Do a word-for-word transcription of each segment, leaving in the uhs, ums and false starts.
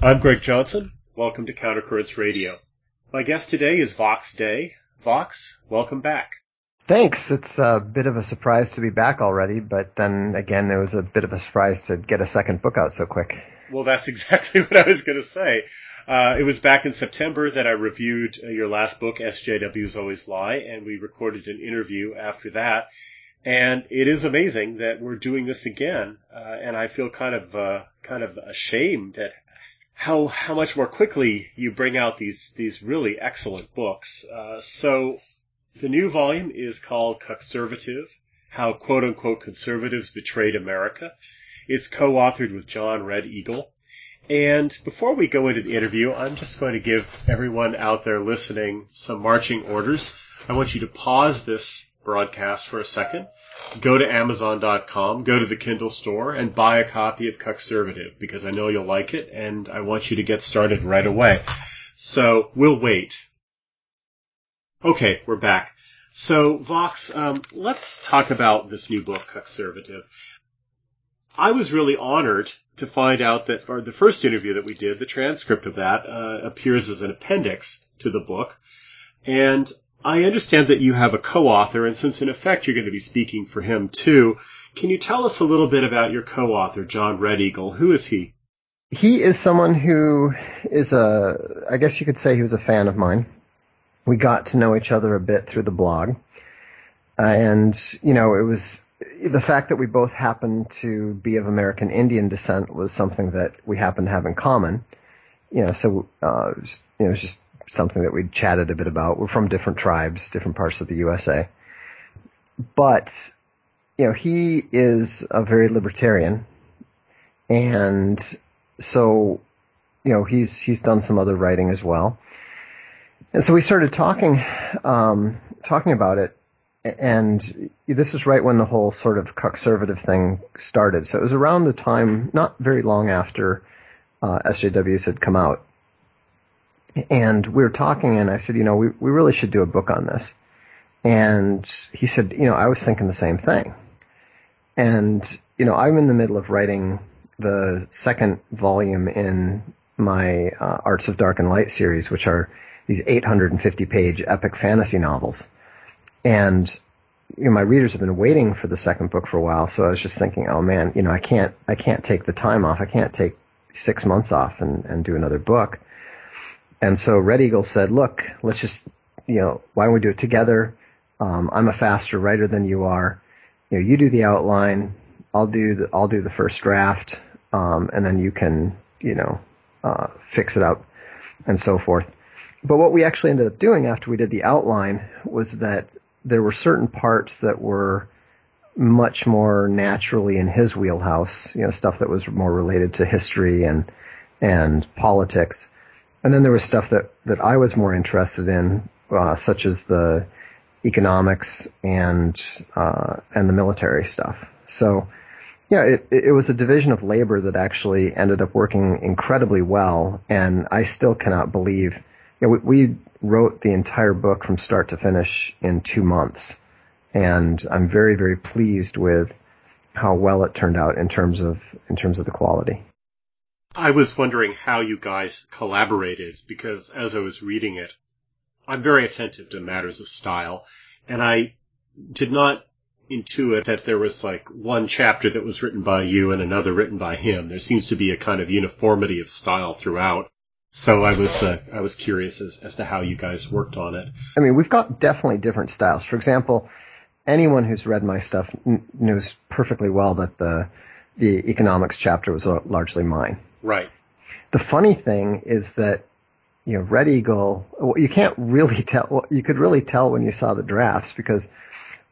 I'm Greg Johnson. Welcome to Countercurrents Radio. My guest today is Vox Day. Vox, welcome back. Thanks. It's a bit of a surprise to be back already, but then again, it was a bit of a surprise to get a second book out so quick. Well, that's exactly what I was going to say. Uh, it was back in September that I reviewed uh, your last book, S J Ws Always Lie, and we recorded an interview after that. And it is amazing that we're doing this again, uh, and I feel kind of uh, kind of ashamed at how how much more quickly you bring out these these really excellent books. Uh, so the new volume is called Cuckservative: How Quote Unquote Conservatives Betrayed America. It's co-authored with John Red Eagle. And before we go into the interview, I'm just going to give everyone out there listening some marching orders. I want you to pause this broadcast for a second, go to Amazon dot com, go to the Kindle store, and buy a copy of Cuckservative, because I know you'll like it, and I want you to get started right away. So we'll wait. Okay, we're back. So, Vox, um, let's talk about this new book, Cuckservative. I was really honored to find out that for the first interview that we did, the transcript of that uh, appears as an appendix to the book, and I understand that you have a co-author, and since in effect you're going to be speaking for him too, can you tell us a little bit about your co-author, John Red Eagle? Who is he? He is someone who is a, I guess you could say he was a fan of mine. We got to know each other a bit through the blog, uh, and, you know, it was the fact that we both happened to be of American Indian descent was something that we happened to have in common, you know, so uh, it was, you know, it was just something that we'd chatted a bit about. We're from different tribes, different parts of the U S A. But, you know, he is a very libertarian. And so, you know, he's he's done some other writing as well. And so we started talking, um, talking about it. And this was right when the whole sort of Cuckservative thing started. So it was around the time, not very long after uh, S J Ws had come out. And we were talking, and I said, you know, we, we really should do a book on this. And he said, you know, I was thinking the same thing. And, you know, I'm in the middle of writing the second volume in my uh, Arts of Dark and Light series, which are these eight hundred fifty page epic fantasy novels. And, you know, my readers have been waiting for the second book for a while, so I was just thinking, oh, man, you know, I can't I can't take the time off. I can't take six months off and, and do another book. And so Red Eagle said, look, let's just, you know, why don't we do it together? Um, I'm a faster writer than you are. You know, you do the outline. I'll do the, I'll do the first draft. Um, and then you can, you know, uh, fix it up and so forth. But what we actually ended up doing after we did the outline was that there were certain parts that were much more naturally in his wheelhouse, you know, stuff that was more related to history and, and politics. And then there was stuff that, that I was more interested in, uh, such as the economics and uh, and the military stuff. So, yeah, it, it was a division of labor that actually ended up working incredibly well, and I still cannot believe, you know, we, we wrote the entire book from start to finish in two months, and I'm very, very pleased with how well it turned out in terms of in terms of the quality. I was wondering how you guys collaborated, because as I was reading it, I'm very attentive to matters of style, and I did not intuit that there was like one chapter that was written by you and another written by him. There seems to be a kind of uniformity of style throughout, so I was uh, I was curious as, as to how you guys worked on it. I mean, we've got definitely different styles. For example, anyone who's read my stuff n- knows perfectly well that the the economics chapter was largely mine. Right. The funny thing is that, you know, Red Eagle, well, you can't really tell, well, you could really tell when you saw the drafts, because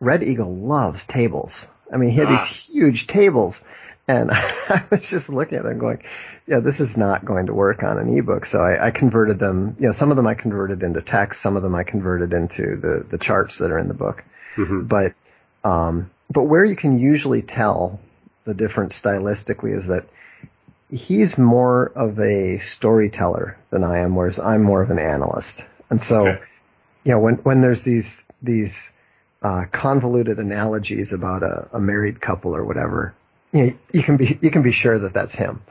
Red Eagle loves tables. I mean, he had ah. these huge tables, and I was just looking at them going, yeah, this is not going to work on an ebook. So I, I converted them, you know, some of them I converted into text, some of them I converted into the, the charts that are in the book. Mm-hmm. But, um, but where you can usually tell the difference stylistically is that he's more of a storyteller than I am, whereas I'm more of an analyst. And so, okay. you know, when, when there's these, these, uh, convoluted analogies about a, a married couple or whatever, you know, you can be you can be sure that that's him.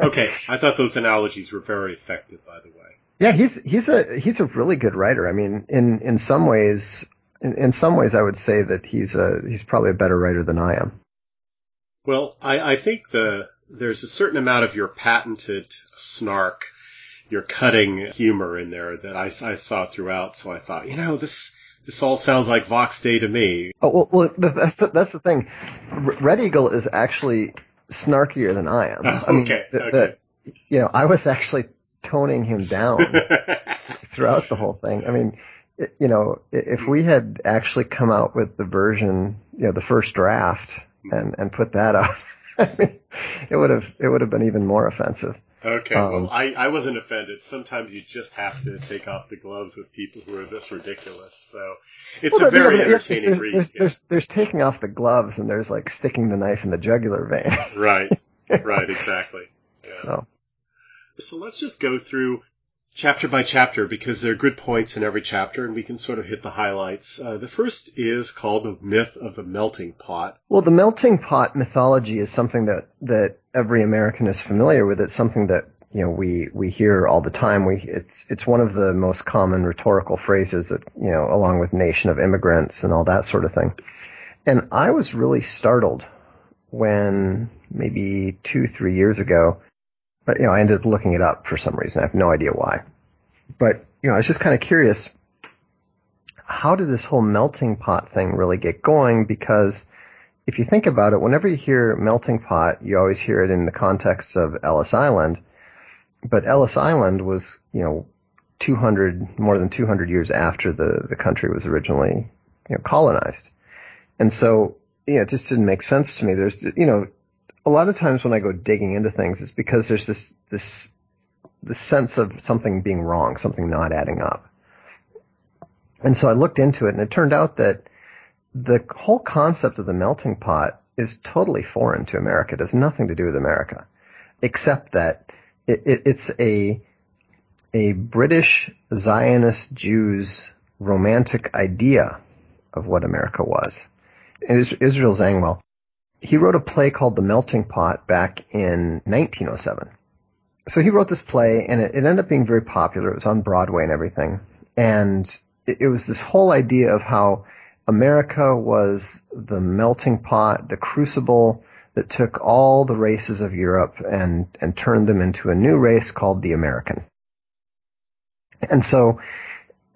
Okay, I thought those analogies were very effective, by the way. Yeah, he's he's a he's a really good writer. I mean, in in some ways, in, in some ways, I would say that he's a he's probably a better writer than I am. Well, I, I think the there's a certain amount of your patented snark, your cutting humor in there that I, I saw throughout. So I thought, you know, this. This all sounds like Vox Day to me. Oh, well, well that's, the, that's the thing. Red Eagle is actually snarkier than I am. Oh, I mean, okay, the, okay. The, you know, I was actually toning him down throughout the whole thing. I mean, it, you know, if we had actually come out with the version, you know, the first draft and, and put that out, I mean, it would have, it would have been even more offensive. Okay, um, well, I, I wasn't offended. Sometimes you just have to take off the gloves with people who are this ridiculous. So it's well, a very yeah, entertaining there's, read. There's, yeah. there's, there's taking off the gloves, and there's like sticking the knife in the jugular vein. Right, right, exactly. Yeah. So. so let's just go through chapter by chapter, because there are good points in every chapter, and we can sort of hit the highlights. Uh, the first is called The Myth of the Melting Pot. Well, the melting pot mythology is something that, that every American is familiar with. It's something that, you know, we, we hear all the time. We, it's, it's one of the most common rhetorical phrases that, you know, along with nation of immigrants and all that sort of thing. And I was really startled when maybe two, three years ago, but, you know, I ended up looking it up for some reason. I have no idea why. But, you know, I was just kind of curious, how did this whole melting pot thing really get going? Because if you think about it, whenever you hear melting pot, you always hear it in the context of Ellis Island. But Ellis Island was, you know, two hundred, more than two hundred years after the, the country was originally, you know, colonized. And so, you know, it just didn't make sense to me. There's, you know, a lot of times when I go digging into things, it's because there's this, this, this sense of something being wrong, something not adding up. And so I looked into it, and it turned out that the whole concept of the melting pot is totally foreign to America. It has nothing to do with America, except that it, it, it's a, a British Zionist Jews romantic idea of what America was. Is, Israel Zangwill. He wrote a play called The Melting Pot back in nineteen oh seven. So he wrote this play, and it, it ended up being very popular. It was on Broadway and everything. And it, it was this whole idea of how America was the melting pot, the crucible that took all the races of Europe and, and turned them into a new race called the American. And so,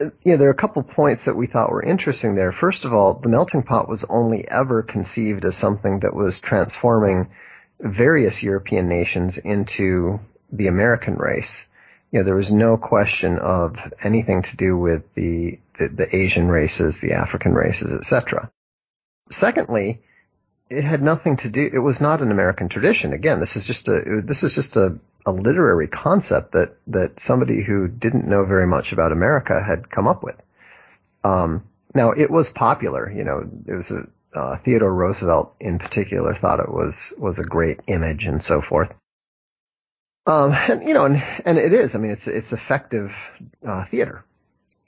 you know, there are a couple points that we thought were interesting there. First of all, the melting pot was only ever conceived as something that was transforming various European nations into the American race. You know, there was no question of anything to do with the, the, the Asian races, the African races, et cetera. Secondly, it had nothing to do, it was not an American tradition. Again, this is just a, this was just a, a literary concept that, that somebody who didn't know very much about America had come up with. Um, now it was popular, you know, it was a, uh, Theodore Roosevelt in particular thought it was, was a great image and so forth. Um, and, you know, and, and it is, I mean, it's, it's effective, uh, theater,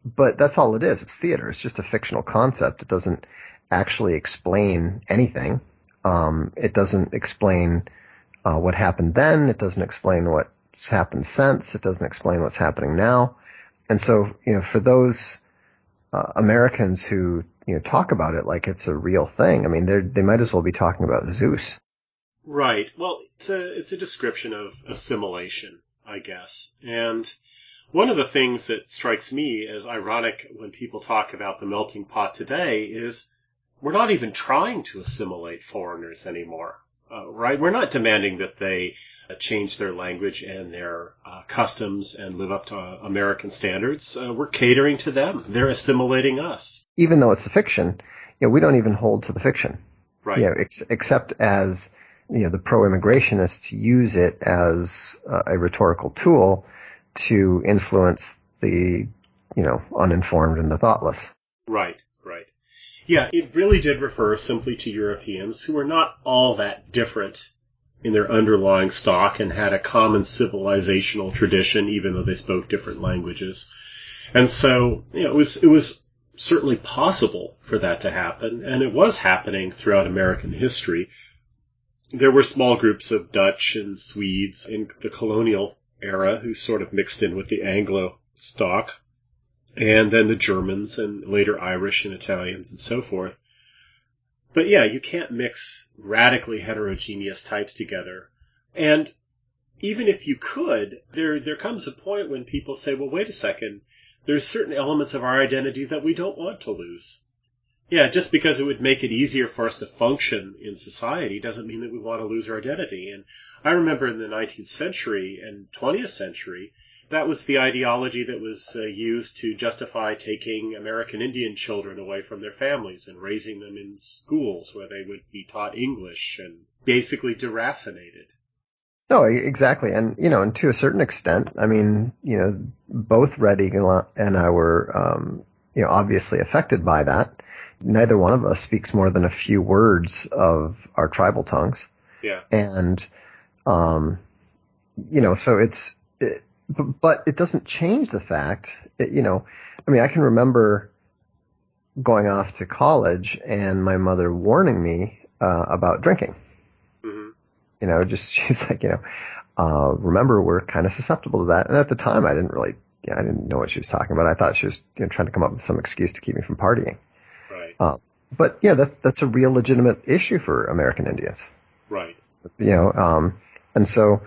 but that's all it is. It's theater. It's just a fictional concept. It doesn't actually explain anything. Um, it doesn't explain Uh, what happened then. It doesn't explain what's happened since. It doesn't explain what's happening now. And so, you know, for those uh, Americans who, you know, talk about it like it's a real thing, I mean, they they might as well be talking about Zeus. Right. Well, it's a, it's a description of assimilation, I guess. And one of the things that strikes me as ironic when people talk about the melting pot today is we're not even trying to assimilate foreigners anymore. Uh, right? We're not demanding that they uh, change their language and their uh, customs and live up to uh, American standards. Uh, we're catering to them. They're assimilating us. Even though it's a fiction, you know, we don't even hold to the fiction. Right. You know, ex- except as, you know, the pro-immigrationists use it as uh, a rhetorical tool to influence the, you know, uninformed and the thoughtless. Right. Yeah, it really did refer simply to Europeans who were not all that different in their underlying stock and had a common civilizational tradition, even though they spoke different languages. And so, you know, it was, it was certainly possible for that to happen, and it was happening throughout American history. there were small groups of Dutch and Swedes in the colonial era who sort of mixed in with the Anglo stock, and then the Germans and later Irish and Italians and so forth. But yeah, you can't mix radically heterogeneous types together. And even if you could, there there comes a point when people say, well, wait a second, there's certain elements of our identity that we don't want to lose. Yeah, just because it would make it easier for us to function in society doesn't mean that we want to lose our identity. And I remember in the nineteenth century and twentieth century, that was the ideology that was uh, used to justify taking American Indian children away from their families and raising them in schools where they would be taught English and basically deracinated. No, exactly. And, you know, and to a certain extent, I mean, you know, both Red Eagle and I were, um, you know, obviously affected by that. Neither one of us speaks more than a few words of our tribal tongues. Yeah. And, um, you know, so it's, it, but it doesn't change the fact, it, you know, I mean, I can remember going off to college and my mother warning me, uh, about drinking. Mm-hmm. You know, just, she's like, you know, uh, remember, we're kind of susceptible to that. And at the time I didn't really, you know, I didn't know what she was talking about. I thought she was, you know, trying to come up with some excuse to keep me from partying. Uh, but yeah, that's, that's a real legitimate issue for American Indians. Right. You know, um, and so,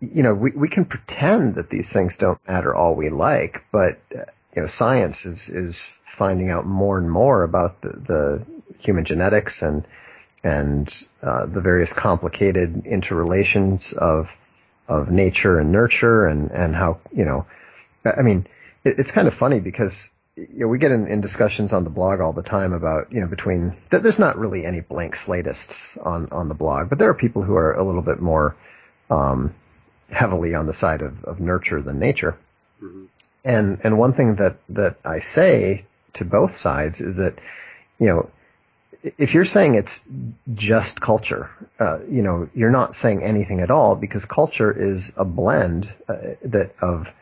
you know, we, we can pretend that these things don't matter all we like, but, uh, you know, science is, is finding out more and more about the, the human genetics and, and, uh, the various complicated interrelations of, of nature and nurture and, and how, you know, I mean, it, it's kind of funny because, you know, we get in, in discussions on the blog all the time about, you know, between th- there's not really any blank slatists on, on the blog, but there are people who are a little bit more um, heavily on the side of, of nurture than nature. Mm-hmm. And and one thing that, that I say to both sides is that, you know, if you're saying it's just culture, uh, you know, you're not saying anything at all because culture is a blend uh, that of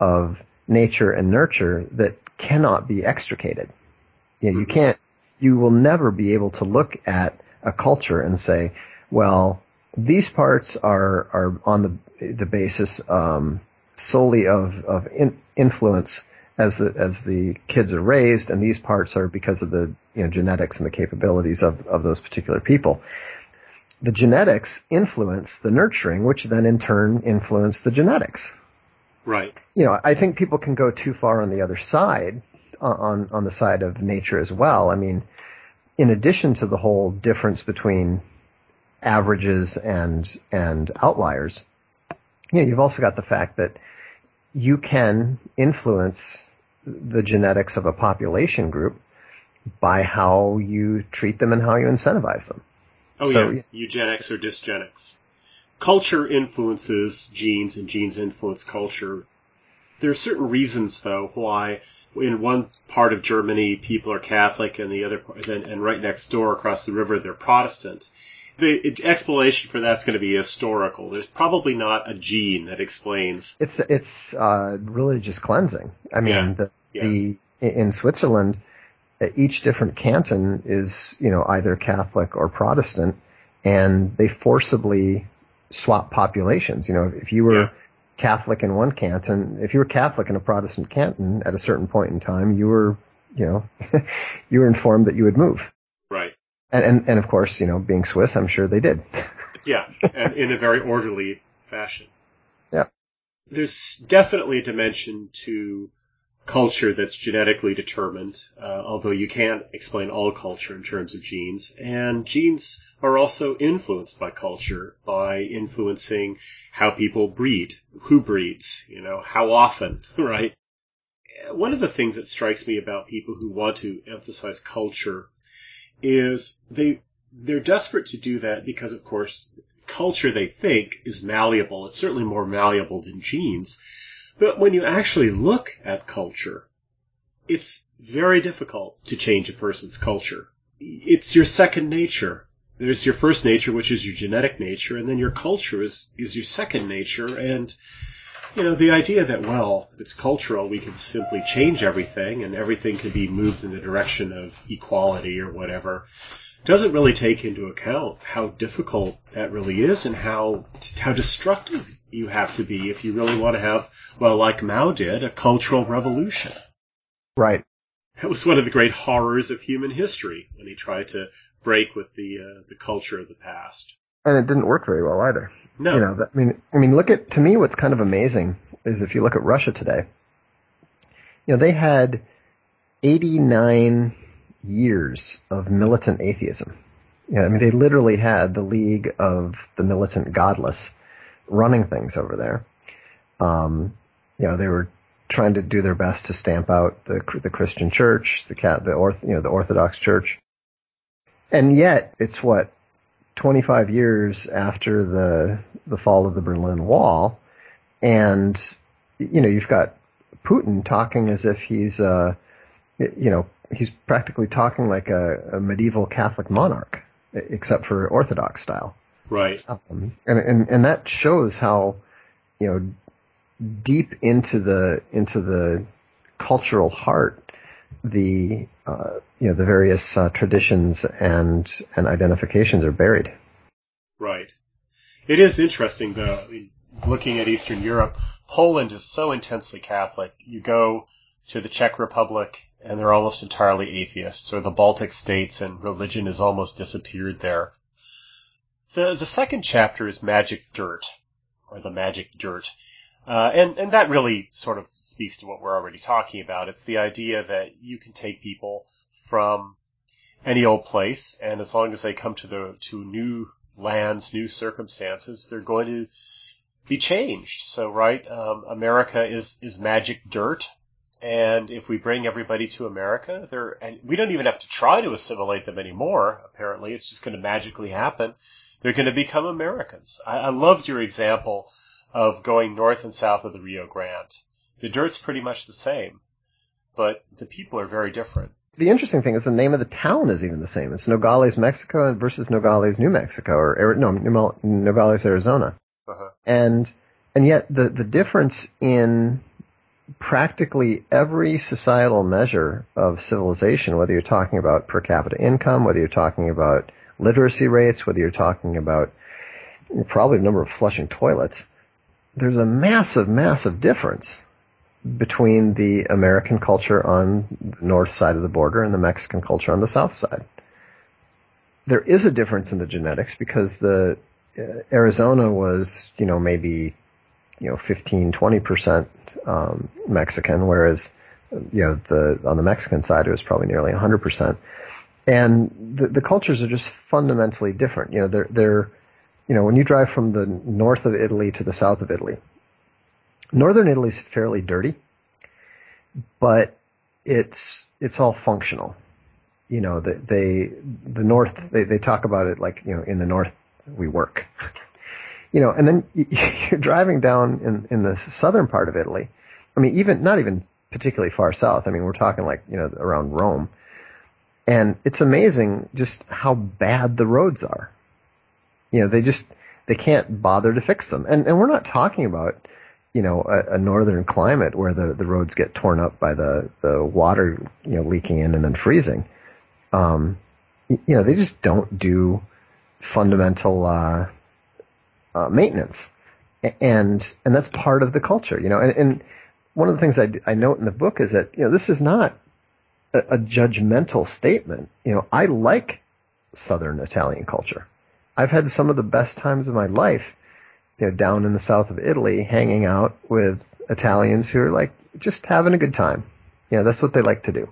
of nature and nurture that cannot be extricated. You know, you can't, you will never be able to look at a culture and say, well, these parts are, are on the, the basis, um, solely of, of in, influence as the, as the kids are raised. And these parts are because of the, you know, genetics and the capabilities of, of those particular people. The genetics influence the nurturing, which then in turn influence the genetics. Right. You know, I think people can go too far on the other side, on on the side of nature as well. I mean, in addition to the whole difference between averages and and outliers, you know, you've also got the fact that you can influence the genetics of a population group by how you treat them and how you incentivize them. Oh, so, yeah, eugenics or dysgenics. Culture influences genes, and genes influence culture. There are certain reasons, though, why in one part of Germany people are Catholic, and the other part, and, and right next door across the river they're Protestant. The explanation for that's going to be historical. There's probably not a gene that explains. It's it's uh, religious cleansing. I mean, yeah. the, yeah. the in Switzerland, each different canton is, you know, either Catholic or Protestant, and they forcibly swap populations. You know, if you were yeah. Catholic in one canton, if you were Catholic in a Protestant canton at a certain point in time, you were, you know, you were informed that you would move. Right. And, and, and of course, you know, being Swiss, I'm sure they did. Yeah. And in a very orderly fashion. Yeah. There's definitely a dimension to culture that's genetically determined, uh, although you can't explain all culture in terms of genes. And genes are also influenced by culture, by influencing how people breed, who breeds, you know, how often, right? One of the things that strikes me about people who want to emphasize culture is they, they're desperate to do that because, of course, culture, they think, is malleable. It's certainly more malleable than genes. But when you actually look at culture, it's very difficult to change a person's culture. It's your second nature. There's your first nature, which is your genetic nature, and then your culture is, is your second nature. And, you know, the idea that, well, it's cultural, we can simply change everything, and everything can be moved in the direction of equality or whatever, doesn't really take into account how difficult that really is and how how destructive you have to be if you really want to have, well, like Mao did, a cultural revolution. Right. That was one of the great horrors of human history when he tried to break with the uh, the culture of the past. And it didn't work very well either. No. You know, I mean, I mean, look at, to me, what's kind of amazing is if you look at Russia today, you know, they had eighty-nine years of militant atheism. You know, I mean, they literally had the League of the Militant Godless running things over there. Um, you know, they were trying to do their best to stamp out the the Christian Church, the cat, the orth, you know, the Orthodox Church. And yet, it's what, twenty-five years after the the fall of the Berlin Wall, and you know, you've got Putin talking as if he's uh you know, he's practically talking like a, a medieval Catholic monarch, except for Orthodox style. Right. Um, and, and and that shows how, you know, deep into the into the cultural heart the uh, you know the various uh, traditions and and identifications are buried. Right. It is interesting though. I mean, looking at Eastern Europe, Poland is so intensely Catholic. You go to the Czech Republic, and they're almost entirely atheists, or the Baltic states, and religion has almost disappeared there. The the second chapter is magic dirt, or the magic dirt. Uh, and, and that really sort of speaks to what we're already talking about. It's the idea that you can take people from any old place, and as long as they come to the to new lands, new circumstances, they're going to be changed. So, right, um, America is, is magic dirt, and if we bring everybody to America, they're, and we don't even have to try to assimilate them anymore, apparently. It's just going to magically happen. They're going to become Americans. I, I loved your example of going north and south of the Rio Grande. The dirt's pretty much the same, but the people are very different. The interesting thing is the name of the town is even the same. It's Nogales, Mexico versus Nogales, New Mexico, or no, Nogales, Arizona. Uh-huh. And and yet the, the difference in practically every societal measure of civilization, whether you're talking about per capita income, whether you're talking about literacy rates, whether you're talking about probably the number of flushing toilets, there's a massive, massive difference between the American culture on the north side of the border and the Mexican culture on the south side. There is a difference in the genetics because the uh, Arizona was, you know, maybe, you know, fifteen, twenty percent um, Mexican, whereas, you know, the on the Mexican side it was probably nearly one hundred percent. And the, the cultures are just fundamentally different. You know, they're they're You know, when you drive from the north of Italy to the south of Italy, northern Italy is fairly dirty, but it's it's all functional. You know, the, they the north they, they talk about it like, you know, in the north we work. You know, and then you're driving down in in the southern part of Italy. I mean, even not even particularly far south. I mean, we're talking like, you know, around Rome, and it's amazing just how bad the roads are. You know, they just, they can't bother to fix them. And and we're not talking about, you know, a, a northern climate where the, the roads get torn up by the, the water, you know, leaking in and then freezing. Um, you know, they just don't do fundamental uh, uh, maintenance. And and that's part of the culture, you know. And, and one of the things I, I note in the book is that, you know, this is not a, a judgmental statement. You know, I like southern Italian culture. I've had some of the best times of my life, you know, down in the south of Italy, hanging out with Italians who are like just having a good time. You know, that's what they like to do.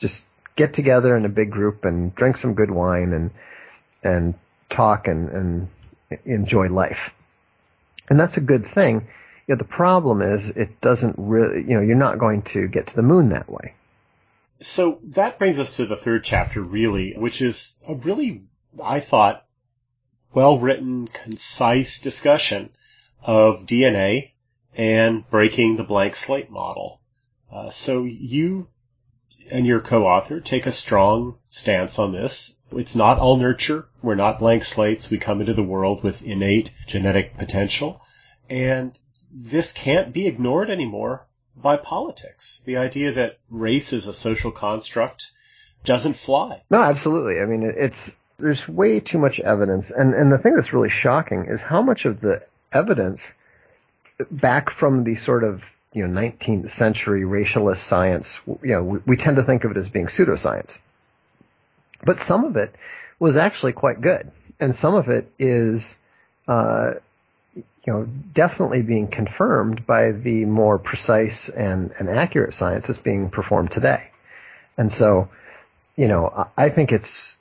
Just get together in a big group and drink some good wine and and talk and, and enjoy life. And that's a good thing. You know, the problem is it doesn't really, you know, you're not going to get to the moon that way. So that brings us to the third chapter, really, which is a really, I thought, well-written, concise discussion of D N A and breaking the blank slate model. Uh, so you and your co-author take a strong stance on this. It's not all nurture. We're not blank slates. We come into the world with innate genetic potential. And this can't be ignored anymore by politics. The idea that race is a social construct doesn't fly. No, absolutely. I mean, it's there's way too much evidence. And, and the thing that's really shocking is how much of the evidence back from the sort of, you know, nineteenth century racialist science, you know, we, we tend to think of it as being pseudoscience. But some of it was actually quite good. And some of it is, uh, you know, definitely being confirmed by the more precise and, and accurate science that's being performed today. And so, you know, I think it's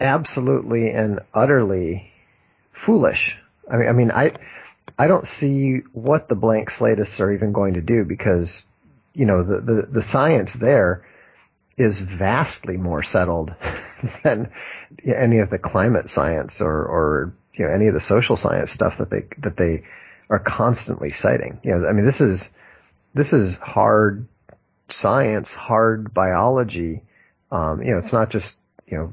absolutely and utterly foolish. I mean, I mean, I, I don't see what the blank slatists are even going to do because, you know, the, the, the science there is vastly more settled than any of the climate science or, or, you know, any of the social science stuff that they, that they are constantly citing. You know, I mean, this is, this is hard science, hard biology. Um, you know, it's not just, you know,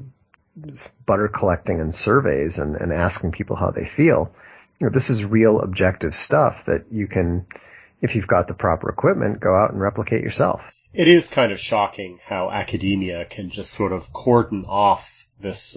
just butter collecting and surveys and, and asking people how they feel. You know, this is real objective stuff that you can, if you've got the proper equipment, go out and replicate yourself. It is kind of shocking how academia can just sort of cordon off this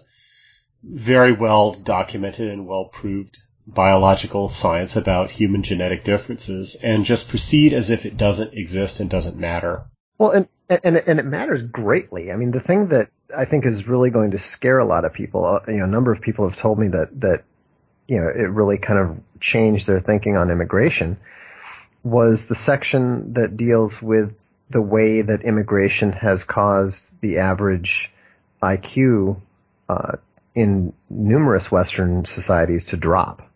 very well documented and well proved biological science about human genetic differences and just proceed as if it doesn't exist and doesn't matter. Well, and, and, and it matters greatly. I mean, the thing that I think is really going to scare a lot of people, you know, a number of people have told me that, that, you know, it really kind of changed their thinking on immigration was the section that deals with the way that immigration has caused the average I Q uh, in numerous Western societies to drop.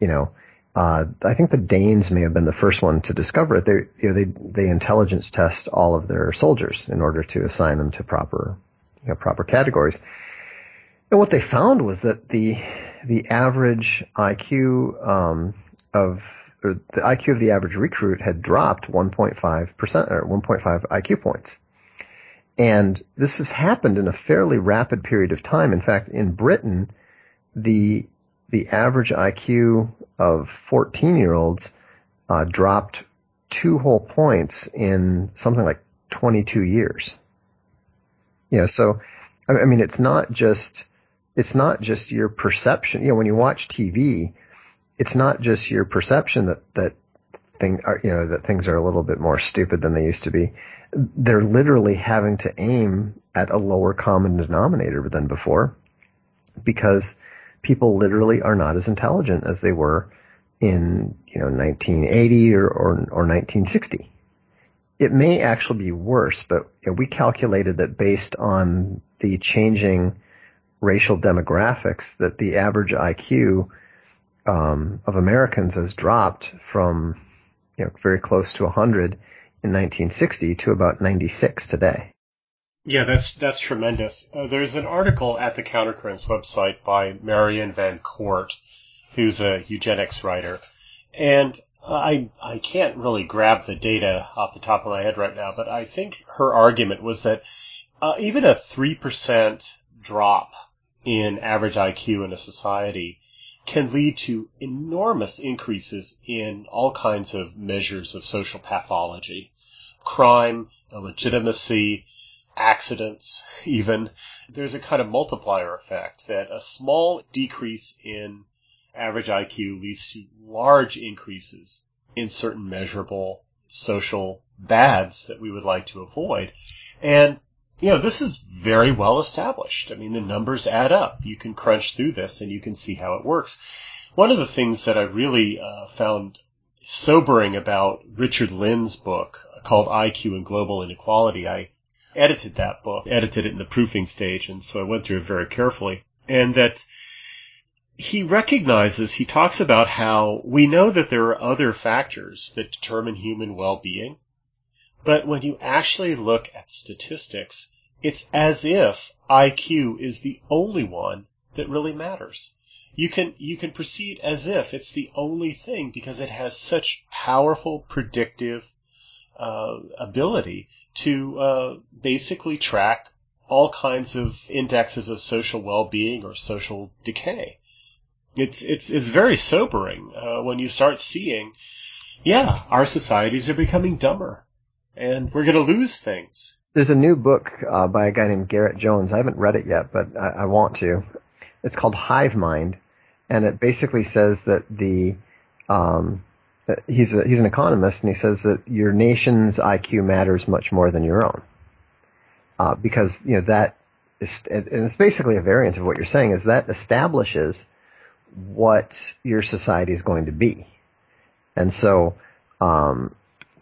You know, uh, I think the Danes may have been the first one to discover it. They, you know, they they intelligence test all of their soldiers in order to assign them to proper, you know, proper categories. And what they found was that the the average I Q um, of or the I Q of the average recruit had dropped one point five percent or one point five I Q points. And this has happened in a fairly rapid period of time. In fact, in Britain, the, the average I Q of fourteen year olds, uh, dropped two whole points in something like twenty-two years. You know, so, I mean, it's not just, it's not just your perception. You know, when you watch T V, it's not just your perception that, that thing, are, you know, that things are a little bit more stupid than they used to be. They're literally having to aim at a lower common denominator than before because people literally are not as intelligent as they were in, you know, nineteen eighty or, or, or nineteen sixty. It may actually be worse, but you know, we calculated that based on the changing racial demographics that the average I Q Um, of Americans has dropped from, you know, very close to one hundred in nineteen sixty to about ninety-six today. Yeah, that's that's tremendous. Uh, there's an article at the Countercurrents website by Marion Van Court, who's a eugenics writer, and I I can't really grab the data off the top of my head right now, but I think her argument was that uh, even a three percent drop in average I Q in a society can lead to enormous increases in all kinds of measures of social pathology, crime, illegitimacy, accidents even. There's a kind of multiplier effect that a small decrease in average I Q leads to large increases in certain measurable social bads that we would like to avoid. And you know, this is very well established. I mean, the numbers add up. You can crunch through this and you can see how it works. One of the things that I really uh, found sobering about Richard Lynn's book called I Q and Global Inequality, I edited that book, edited it in the proofing stage, and so I went through it very carefully, and that he recognizes, he talks about how we know that there are other factors that determine human well-being. But when you actually look at the statistics, it's as if I Q is the only one that really matters. You can you can proceed as if it's the only thing because it has such powerful predictive uh, ability to uh, basically track all kinds of indexes of social well-being or social decay. It's it's it's very sobering uh, when you start seeing, yeah, our societies are becoming dumber. and we're going to lose things. There's a new book uh, by a guy named Garrett Jones. I haven't read it yet, but I, I want to. It's called Hive Mind, and it basically says that the um, he's a, he's an economist, and he says that your nation's I Q matters much more than your own, uh, because you know that is, and it's basically a variant of what you're saying, is that establishes what your society is going to be, and so um,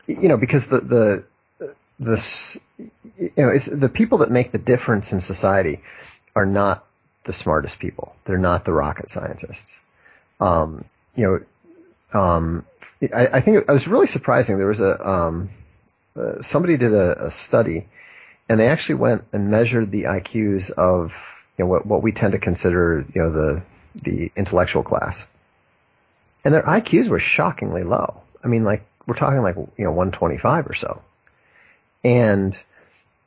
you know because the the the you know it's the people that make the difference in society are not the smartest people. They're not the rocket scientists. Um, you know, um, I, I think it was really surprising. There was a, um, uh, somebody did a, a study, and they actually went and measured the I Qs of, you know, what, what we tend to consider, you know, the, the intellectual class. And their I Qs were shockingly low. I mean, like, we're talking like, you know, one twenty-five or so. And,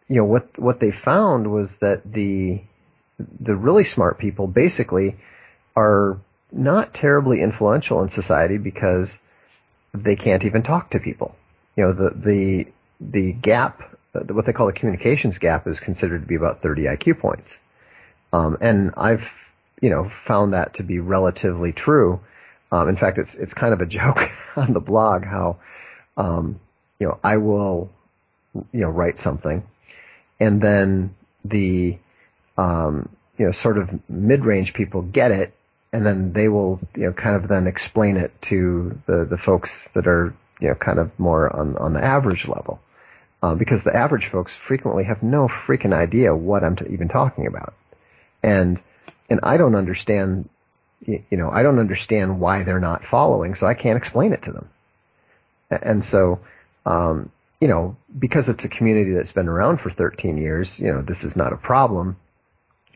you know, what, what they found was that the, the really smart people basically are not terribly influential in society because they can't even talk to people. You know, the, the, the gap, what they call the communications gap, is considered to be about thirty I Q points. Um, and I've, you know, found that to be relatively true. Um, in fact, it's, it's kind of a joke on the blog how, um, you know, I will, you know, write something, and then the, Um, you know, sort of mid-range people get it, and then they will, you know, kind of then explain it to the, the folks that are, you know, kind of more on, on the average level. Um, because the average folks frequently have no freaking idea what I'm t- even talking about. And, and I don't understand, you know, I don't understand why they're not following, so I can't explain it to them. And so, um, you know, because it's a community that's been around for thirteen years, you know, this is not a problem.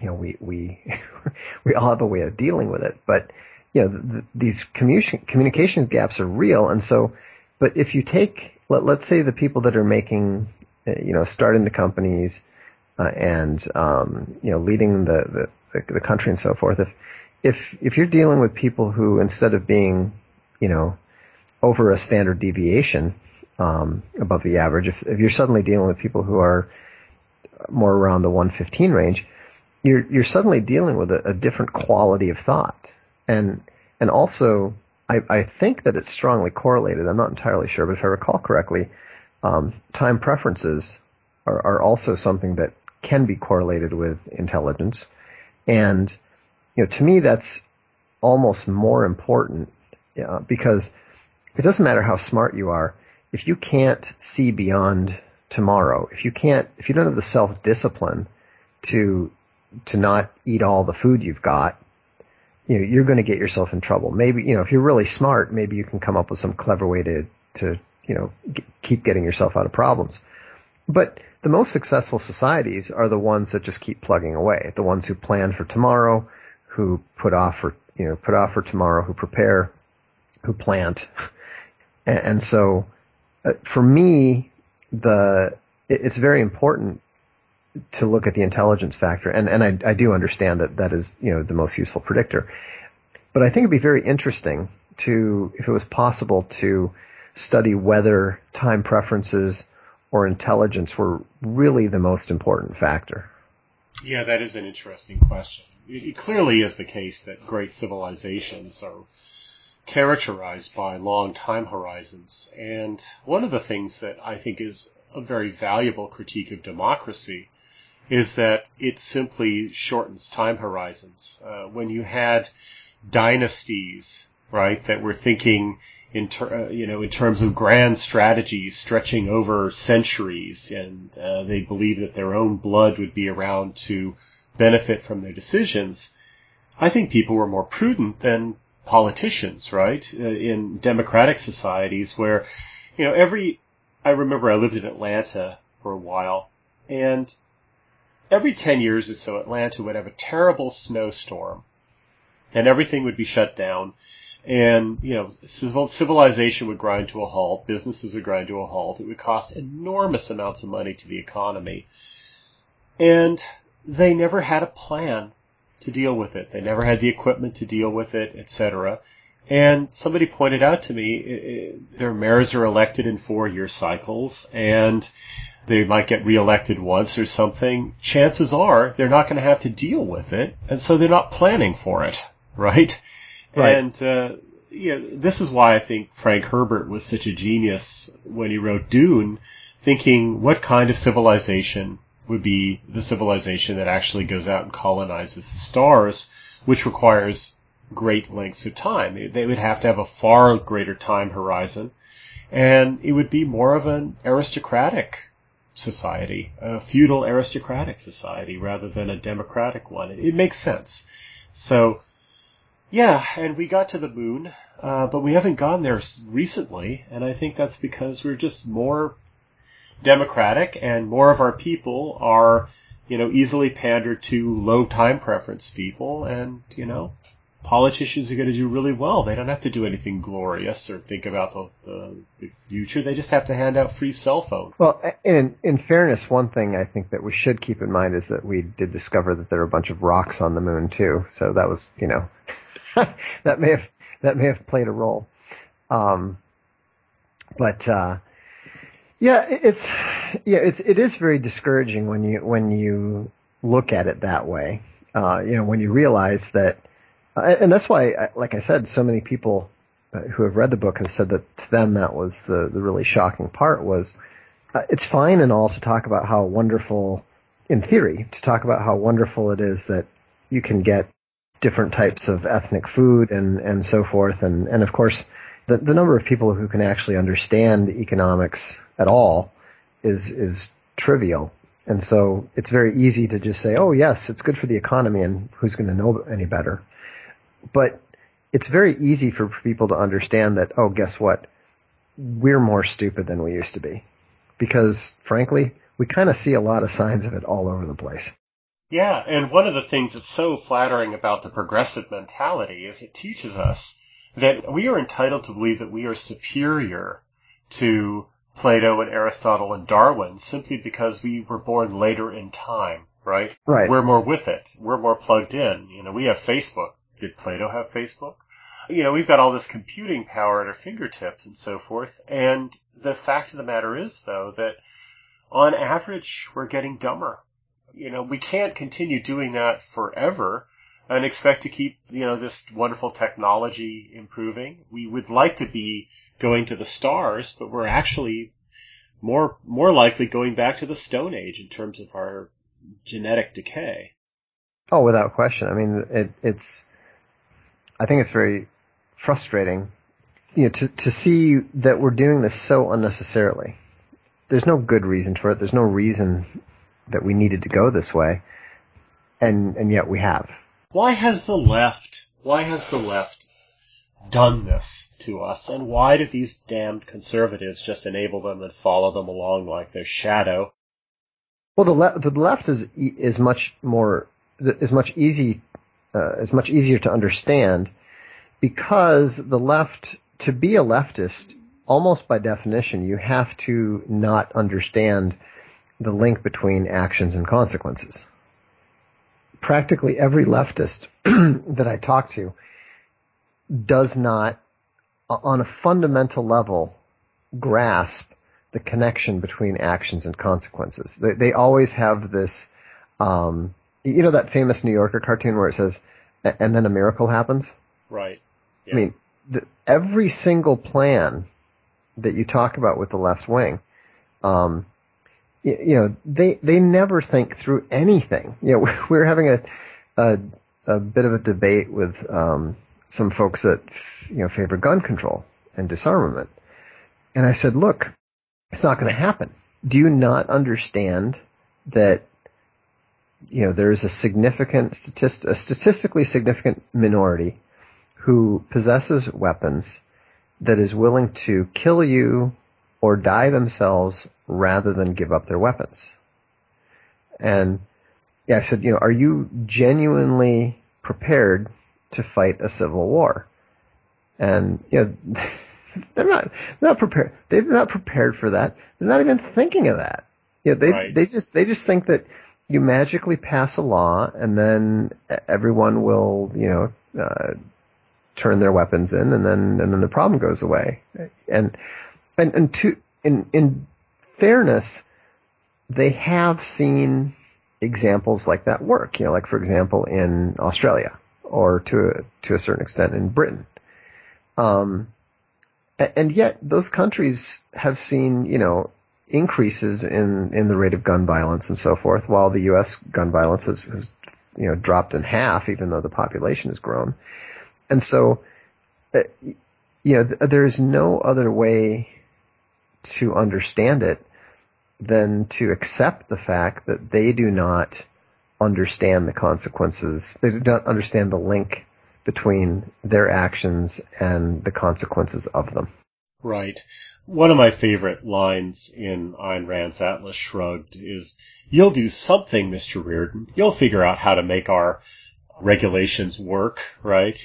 You know, we, we, we all have a way of dealing with it, but, you know, the, these communication, communication gaps are real. And so, but if you take, let, let's say the people that are making, you know, starting the companies, uh, and, um, you know, leading the, the, the country and so forth, if, if, if you're dealing with people who, instead of being, you know, over a standard deviation, um, above the average, if, if you're suddenly dealing with people who are more around the one fifteen range, You're, you're suddenly dealing with a, a different quality of thought. And, and also, I, I think that it's strongly correlated. I'm not entirely sure, but if I recall correctly, um, time preferences are, are also something that can be correlated with intelligence. And, you know, to me, that's almost more important, uh, because it doesn't matter how smart you are. If you can't see beyond tomorrow, if you can't, if you don't have the self-discipline to, to not eat all the food you've got, you know, you're going to get yourself in trouble. Maybe, you know, if you're really smart, maybe you can come up with some clever way to, to, you know, g- keep getting yourself out of problems. But the most successful societies are the ones that just keep plugging away. The ones who plan for tomorrow, who put off for, you know, put off for tomorrow, who prepare, who plant. and, and so uh, for me, the, it, it's very important to look at the intelligence factor, and, and I, I do understand that that is, you know, the most useful predictor. But I think it'd be very interesting to, if it was possible, to study whether time preferences or intelligence were really the most important factor. Yeah, that is an interesting question. It clearly is the case that great civilizations are characterized by long time horizons. And one of the things that I think is a very valuable critique of democracy is that it simply shortens time horizons. Uh, when you had dynasties, right, that were thinking in ter- you know in terms of grand strategies stretching over centuries, and uh, they believed that their own blood would be around to benefit from their decisions, I think people were more prudent than politicians, right, in democratic societies where, you know, every... I remember I lived in Atlanta for a while, and every ten years or so, Atlanta would have a terrible snowstorm, and everything would be shut down, and, you know, civilization would grind to a halt, businesses would grind to a halt, it would cost enormous amounts of money to the economy, and they never had a plan to deal with it. They never had the equipment to deal with it, et cetera, And somebody pointed out to me, it, their mayors are elected in four-year cycles, and they might get reelected once or something. Chances are they're not going to have to deal with it, and so they're not planning for it, right? Right. And uh, you know, this is why I think Frank Herbert was such a genius when he wrote Dune, thinking what kind of civilization would be the civilization that actually goes out and colonizes the stars, which requires great lengths of time. They would have to have a far greater time horizon, and it would be more of an aristocratic society, a feudal aristocratic society, rather than a democratic one. It makes sense. So, yeah, and we got to the moon, uh, but we haven't gone there recently, and I think that's because we're just more democratic, and more of our people are, you know, easily pandered to low time preference people, and, you know, politicians are going to do really well. They don't have to do anything glorious or think about the, uh, the future. They just have to hand out free cell phones. Well, in, in fairness, one thing I think that we should keep in mind is that we did discover that there are a bunch of rocks on the moon too. So that was, you know, that may have that may have played a role. Um, but uh, yeah, it's yeah, it's it is very discouraging when you when you look at it that way. Uh, you know, when you realize that. And that's why, like I said, so many people who have read the book have said that to them that was the, the really shocking part was uh, it's fine and all to talk about how wonderful, in theory, to talk about how wonderful it is that you can get different types of ethnic food and, and so forth. And, and of course, the, the number of people who can actually understand economics at all is is trivial. And so it's very easy to just say, oh, yes, it's good for the economy, and who's going to know any better? But it's very easy for people to understand that, oh, guess what? We're more stupid than we used to be. Because, frankly, we kind of see a lot of signs of it all over the place. Yeah, and one of the things that's so flattering about the progressive mentality is it teaches us that we are entitled to believe that we are superior to Plato and Aristotle and Darwin simply because we were born later in time, right? Right. We're more with it. We're more plugged in. You know, we have Facebook. Did Plato have Facebook? You know, we've got all this computing power at our fingertips and so forth. And the fact of the matter is, though, that on average, we're getting dumber. You know, we can't continue doing that forever and expect to keep, you know, this wonderful technology improving. We would like to be going to the stars, but we're actually more more likely going back to the Stone Age in terms of our genetic decay. Oh, without question. I mean, it, it's... I think it's very frustrating, you know, to, to see that we're doing this so unnecessarily. There's no good reason for it. There's no reason that we needed to go this way, and and yet we have. Why has the left, why has the left done this to us, and why do these damned conservatives just enable them and follow them along like their shadow? Well, the left, the left is is much more is much easy. Uh, is much easier to understand because the left, to be a leftist, almost by definition, you have to not understand the link between actions and consequences. Practically every leftist that I talk to does not, on a fundamental level, grasp the connection between actions and consequences. They, they always have this... Um, You know that famous New Yorker cartoon where it says, and then a miracle happens? Right. Yeah. I mean, the, every single plan that you talk about with the left wing, um, you, you know, they they never think through anything. You know, we were having a a, a bit of a debate with um, some folks that, you know, favor gun control and disarmament. And I said, look, it's not going to happen. Do you not understand that, you know, there is a significant, statist- a statistically significant minority who possesses weapons that is willing to kill you or die themselves rather than give up their weapons? And yeah, I said, you know, are you genuinely prepared to fight a civil war? And, you know, they're not, they're not prepared. They're not prepared for that. They're not even thinking of that. You know, they, right. they just, they just think that you magically pass a law, and then everyone will, you know, uh, turn their weapons in, and then and then the problem goes away. And and and to in in fairness, they have seen examples like that work. You know, like for example in Australia, or to a, to a certain extent in Britain. Um, and yet those countries have seen, you know, increases in, in the rate of gun violence and so forth, while the U S gun violence has, has, you know, dropped in half, even though the population has grown. And so, uh, you know, th- there is no other way to understand it than to accept the fact that they do not understand the consequences. They do not understand the link between their actions and the consequences of them. Right. One of my favorite lines in Ayn Rand's Atlas Shrugged is, "You'll do something, Mister Reardon. You'll figure out how to make our regulations work," right?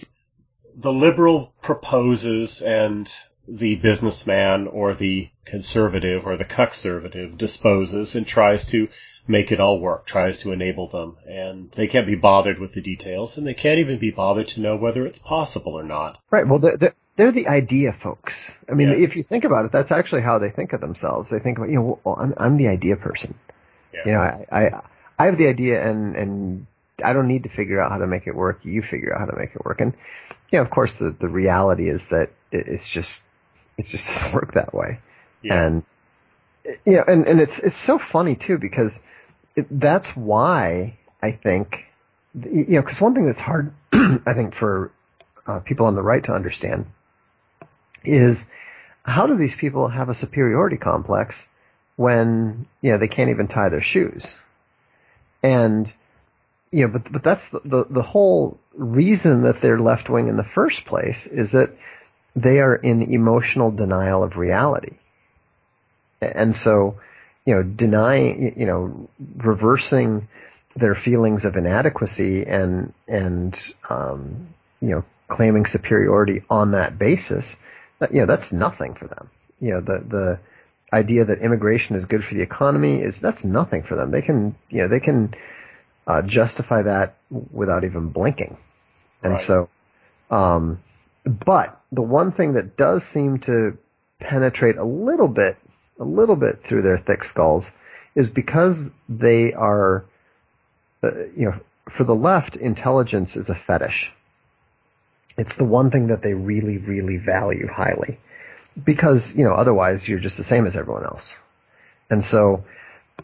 The liberal proposes, and the businessman or the conservative or the cuckservative disposes and tries to make it all work, tries to enable them. And they can't be bothered with the details, and they can't even be bothered to know whether it's possible or not. Right. Well, they're, they're, they're the idea folks. I mean, yeah. If you think about it, that's actually how they think of themselves. They think about, you know, well, I'm, I'm the idea person. Yeah. You know, I, I, I have the idea, and, and I don't need to figure out how to make it work. You figure out how to make it work. And, you know, of course, the, the reality is that it's just, it's just doesn't work that way. Yeah. And, you know, and, and it's, it's so funny too, because it, that's why I think, you know, because one thing that's hard, I think, for uh, people on the right to understand is, how do these people have a superiority complex when, you know, they can't even tie their shoes? And, you know, but, but that's the, the, the whole reason that they're left wing in the first place, is that they are in emotional denial of reality. And so, you know, denying, you know, reversing their feelings of inadequacy and, and, um, you know, claiming superiority on that basis, that, you know, that's nothing for them. You know, the, the idea that immigration is good for the economy is, that's nothing for them. They can, you know, they can, uh, justify that without even blinking. And right. so, um, but the one thing that does seem to penetrate a little bit a little bit through their thick skulls is, because they are, uh, you know, for the left, intelligence is a fetish. It's the one thing that they really, really value highly, because, you know, otherwise you're just the same as everyone else. And so,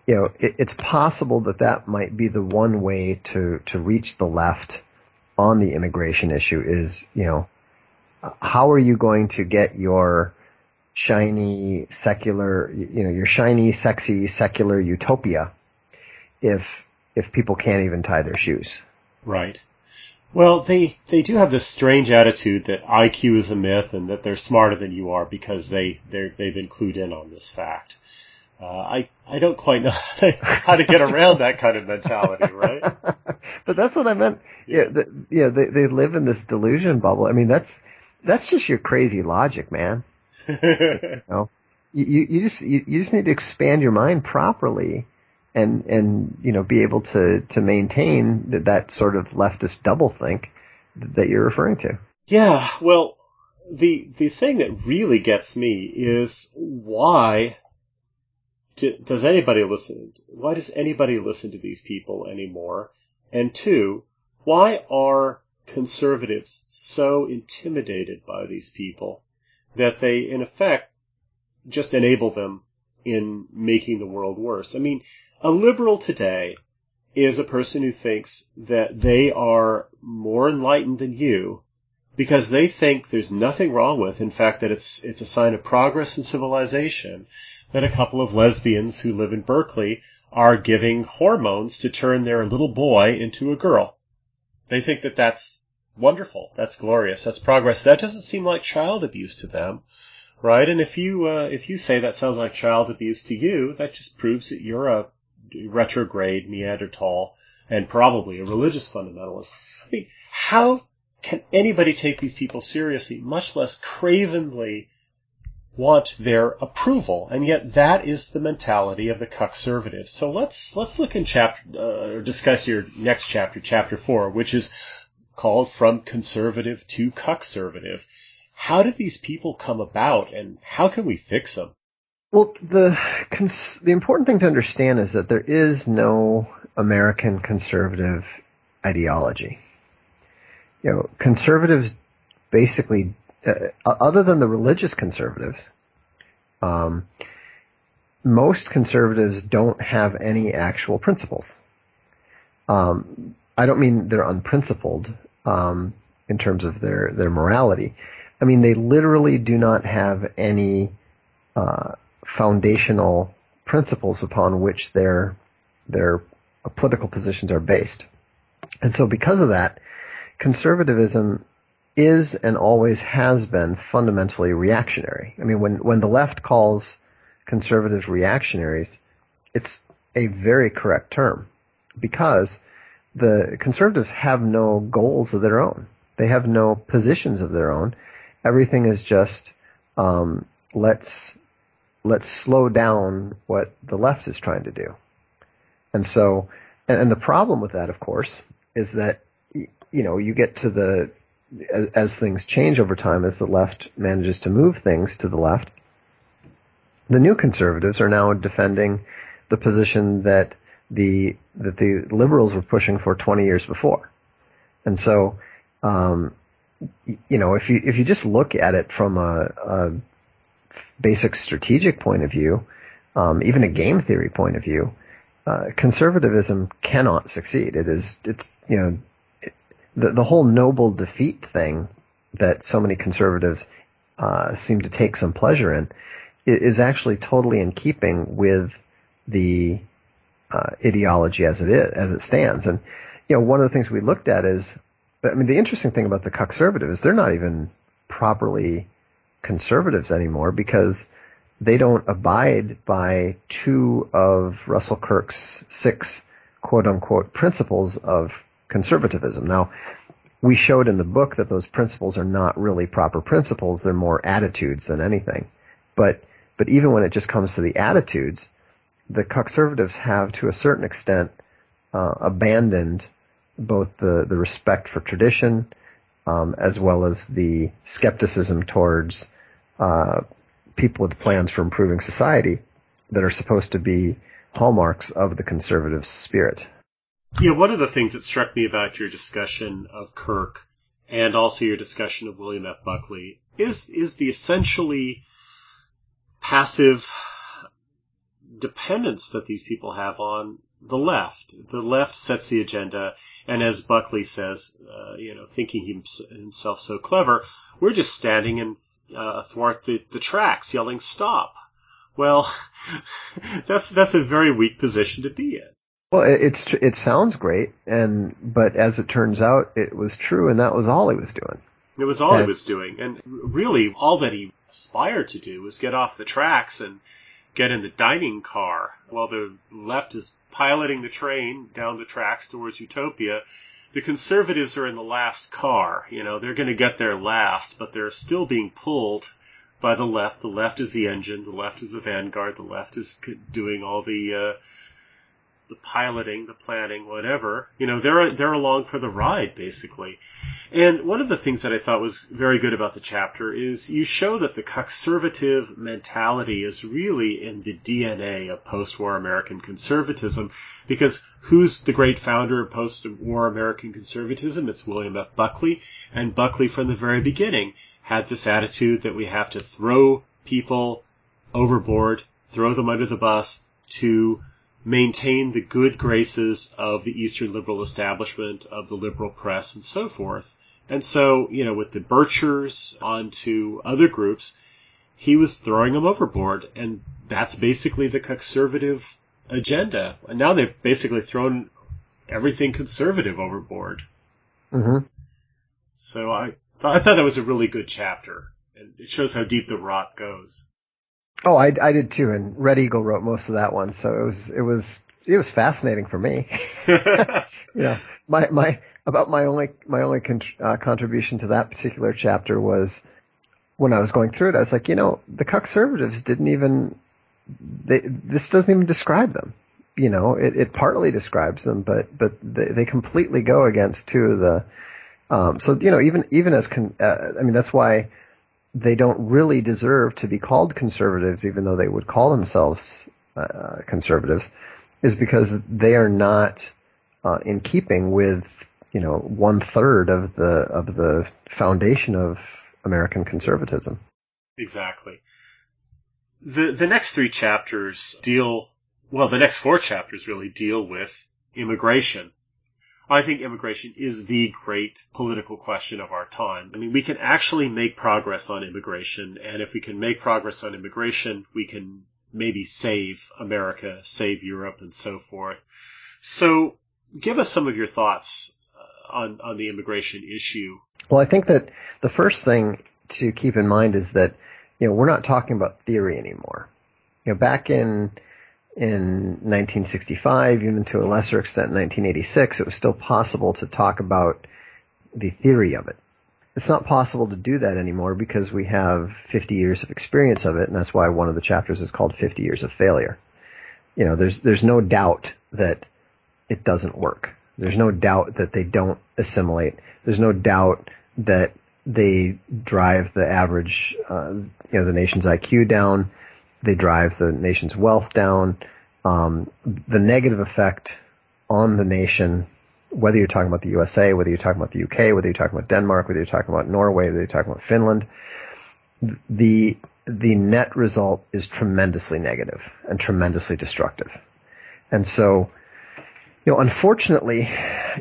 you know, it, it's possible that that might be the one way to, to reach the left on the immigration issue is, you know, how are you going to get your shiny secular, you know, your shiny, sexy, secular utopia if if people can't even tie their shoes? Right. Well, they, they do have this strange attitude that I Q is a myth and that they're smarter than you are, because they, they've been clued in on this fact. Uh, I, I don't quite know how to get around that kind of mentality, right? But that's what I meant. Yeah, yeah, the, yeah they, they live in this delusion bubble. I mean, that's that's just your crazy logic, man. You know, you, you just you, you just need to expand your mind properly, and and you know, be able to to maintain that, that sort of leftist doublethink that you're referring to. Yeah, well, the the thing that really gets me is, why do, does anybody listen? Why does anybody listen to these people anymore? And two, why are conservatives so intimidated by these people that they, in effect, just enable them in making the world worse? I mean, a liberal today is a person who thinks that they are more enlightened than you, because they think there's nothing wrong with, in fact, that it's it's a sign of progress and civilization, that a couple of lesbians who live in Berkeley are giving hormones to turn their little boy into a girl. They think that that's wonderful. That's glorious. That's progress. That doesn't seem like child abuse to them, right? And if you uh, if you say that sounds like child abuse to you, that just proves that you're a retrograde Neanderthal and probably a religious fundamentalist. I mean, how can anybody take these people seriously, much less cravenly want their approval? And yet that is the mentality of the cuckservative. So let's let's look in chapter uh, discuss your next chapter, chapter four, which is called from conservative to cuckservative. How did these people come about, and how can we fix them? Well, the cons- the important thing to understand is that there is no American conservative ideology. You know, conservatives basically, uh, other than the religious conservatives, um, most conservatives don't have any actual principles. Um, I don't mean they're unprincipled um, in terms of their, their morality. I mean, they literally do not have any uh foundational principles upon which their their political positions are based. And so because of that, conservatism is and always has been fundamentally reactionary. I mean, when, when the left calls conservatives reactionaries, it's a very correct term because the conservatives have no goals of their own. They have no positions of their own. Everything is just um, let's let's slow down what the left is trying to do. And so, and, and the problem with that, of course, is that, you know, you get to the, as, as things change over time, as the left manages to move things to the left, the new conservatives are now defending the position that the, that the liberals were pushing for twenty years before. And so, um, you know, if you, if you just look at it from a, a basic strategic point of view, um, even a game theory point of view, uh, conservatism cannot succeed. It is, it's, you know, it, the, the whole noble defeat thing that so many conservatives, uh, seem to take some pleasure in is actually totally in keeping with the, uh, ideology as it is, as it stands. And, you know, one of the things we looked at is, I mean, the interesting thing about the cuckservative is they're not even properly conservatives anymore because they don't abide by two of Russell Kirk's six quote-unquote principles of conservatism. Now, we showed in the book that those principles are not really proper principles. They're more attitudes than anything. But but even when it just comes to the attitudes, the cuckservatives have, to a certain extent, uh, abandoned both the, the respect for tradition Um, as well as the skepticism towards uh, people with plans for improving society that are supposed to be hallmarks of the conservative spirit. Yeah, one of the things that struck me about your discussion of Kirk and also your discussion of William F. Buckley is is the essentially passive dependence that these people have on the left. The left sets the agenda, and as Buckley says, uh, you know, thinking himself so clever, we're just standing in, uh, athwart the, the tracks, yelling, "Stop!" Well, that's that's a very weak position to be in. Well, it's it sounds great, and but as it turns out, it was true, and that was all he was doing. It was all and, he was doing, and really, all that he aspired to do was get off the tracks and get in the dining car while the left is piloting the train down the tracks towards utopia. The conservatives are in the last car. You know, they're going to get there last, but they're still being pulled by the left. The left is the engine. The left is the vanguard. The left is doing all the uh, the piloting, the planning, whatever. You know, they're they're along for the ride, basically. And one of the things that I thought was very good about the chapter is you show that the conservative mentality is really in the D N A of post-war American conservatism, because who's the great founder of post-war American conservatism? It's William F. Buckley, and Buckley from the very beginning had this attitude that we have to throw people overboard, throw them under the bus to maintain the good graces of the Eastern liberal establishment, of the liberal press, and so forth. And so, you know, with the Birchers onto other groups, he was throwing them overboard, and that's basically the conservative agenda. And now they've basically thrown everything conservative overboard. Mm-hmm. So I, th- I thought that was a really good chapter, and it shows how deep the rot goes. Oh, I, I did too, and Red Eagle wrote most of that one, so it was it was it was fascinating for me. You know, my my about my only my only con- uh, contribution to that particular chapter was when I was going through it, I was like, you know, the cuckservatives didn't even they, this doesn't even describe them. You know, it, it partly describes them, but but they, they completely go against two of the Um, so, you know, even even as con- uh, I mean, that's why they don't really deserve to be called conservatives, even though they would call themselves uh, conservatives, is because they are not uh, in keeping with, you know, one third of the of the foundation of American conservatism. Exactly. The the next three chapters deal, well, the next four chapters really deal with immigration. I think immigration is the great political question of our time. I mean, we can actually make progress on immigration, and if we can make progress on immigration, we can maybe save America, save Europe, and so forth. So give us some of your thoughts on, on the immigration issue. Well, I think that the first thing to keep in mind is that, you know, we're not talking about theory anymore. You know, back in in nineteen sixty-five, even to a lesser extent nineteen eighty-six, it was still possible to talk about the theory of it. It's not possible to do that anymore because we have fifty years of experience of it, and that's why one of the chapters is called fifty years of Failure. You know, there's there's no doubt that it doesn't work. There's no doubt that they don't assimilate. There's no doubt that they drive the average, uh, you know, the nation's I Q down. They drive the nation's wealth down. Um, the negative effect on the nation, whether you're talking about the U S A, whether you're talking about the U K, whether you're talking about Denmark, whether you're talking about Norway, whether you're talking about Finland, the the net result is tremendously negative and tremendously destructive. And so, you know, unfortunately,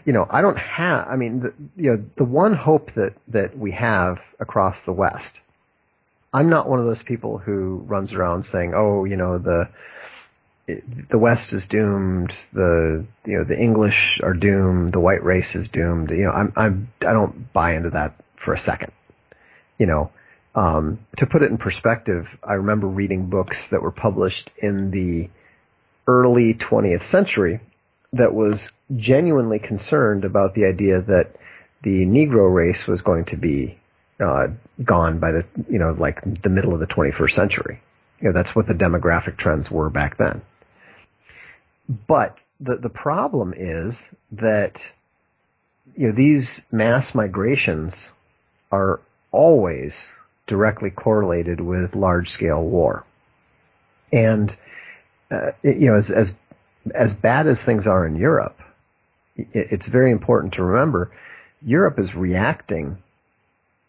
you know, I don't have, I mean, the, you know, the one hope that, that we have across the West, I'm not one of those people who runs around saying, oh, you know, the, the West is doomed, the, you know, the English are doomed, the white race is doomed. You know, I'm, I'm, I don't buy into that for a second. You know, um, to put it in perspective, I remember reading books that were published in the early twentieth century that was genuinely concerned about the idea that the Negro race was going to be uh gone by the, you know, like the middle of the twenty-first century. You know, that's what the demographic trends were back then. But the the problem is that, you know, these mass migrations are always directly correlated with large-scale war. And uh, it, you know, as as as bad as things are in Europe, it, it's very important to remember Europe is reacting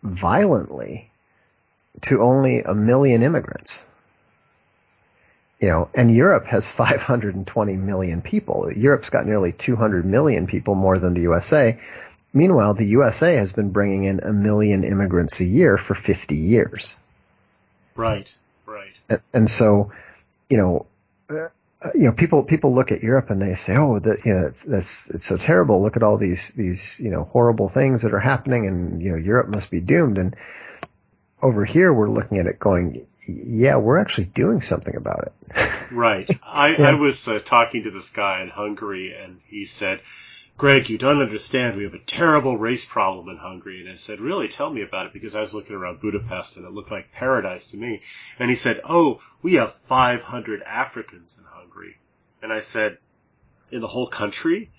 violently to only a million immigrants. You know, and Europe has five hundred twenty million people. Europe's got nearly two hundred million people more than the U S A. Meanwhile, the U S A has been bringing in a million immigrants a year for fifty years. Right, right. And, and so, you know, uh, you know, people people look at Europe and they say, oh, that, you know, it's, that's it's so terrible. Look at all these these you know horrible things that are happening, and you know Europe must be doomed. And over here, we're looking at it going, yeah, we're actually doing something about it. Right. I, yeah. I was uh, talking to this guy in Hungary, and he said, Greg, you don't understand. We have a terrible race problem in Hungary. And I said, really? Tell me about it, because I was looking around Budapest and it looked like paradise to me. And he said, oh, we have five hundred Africans in Hungary. And I said, in the whole country?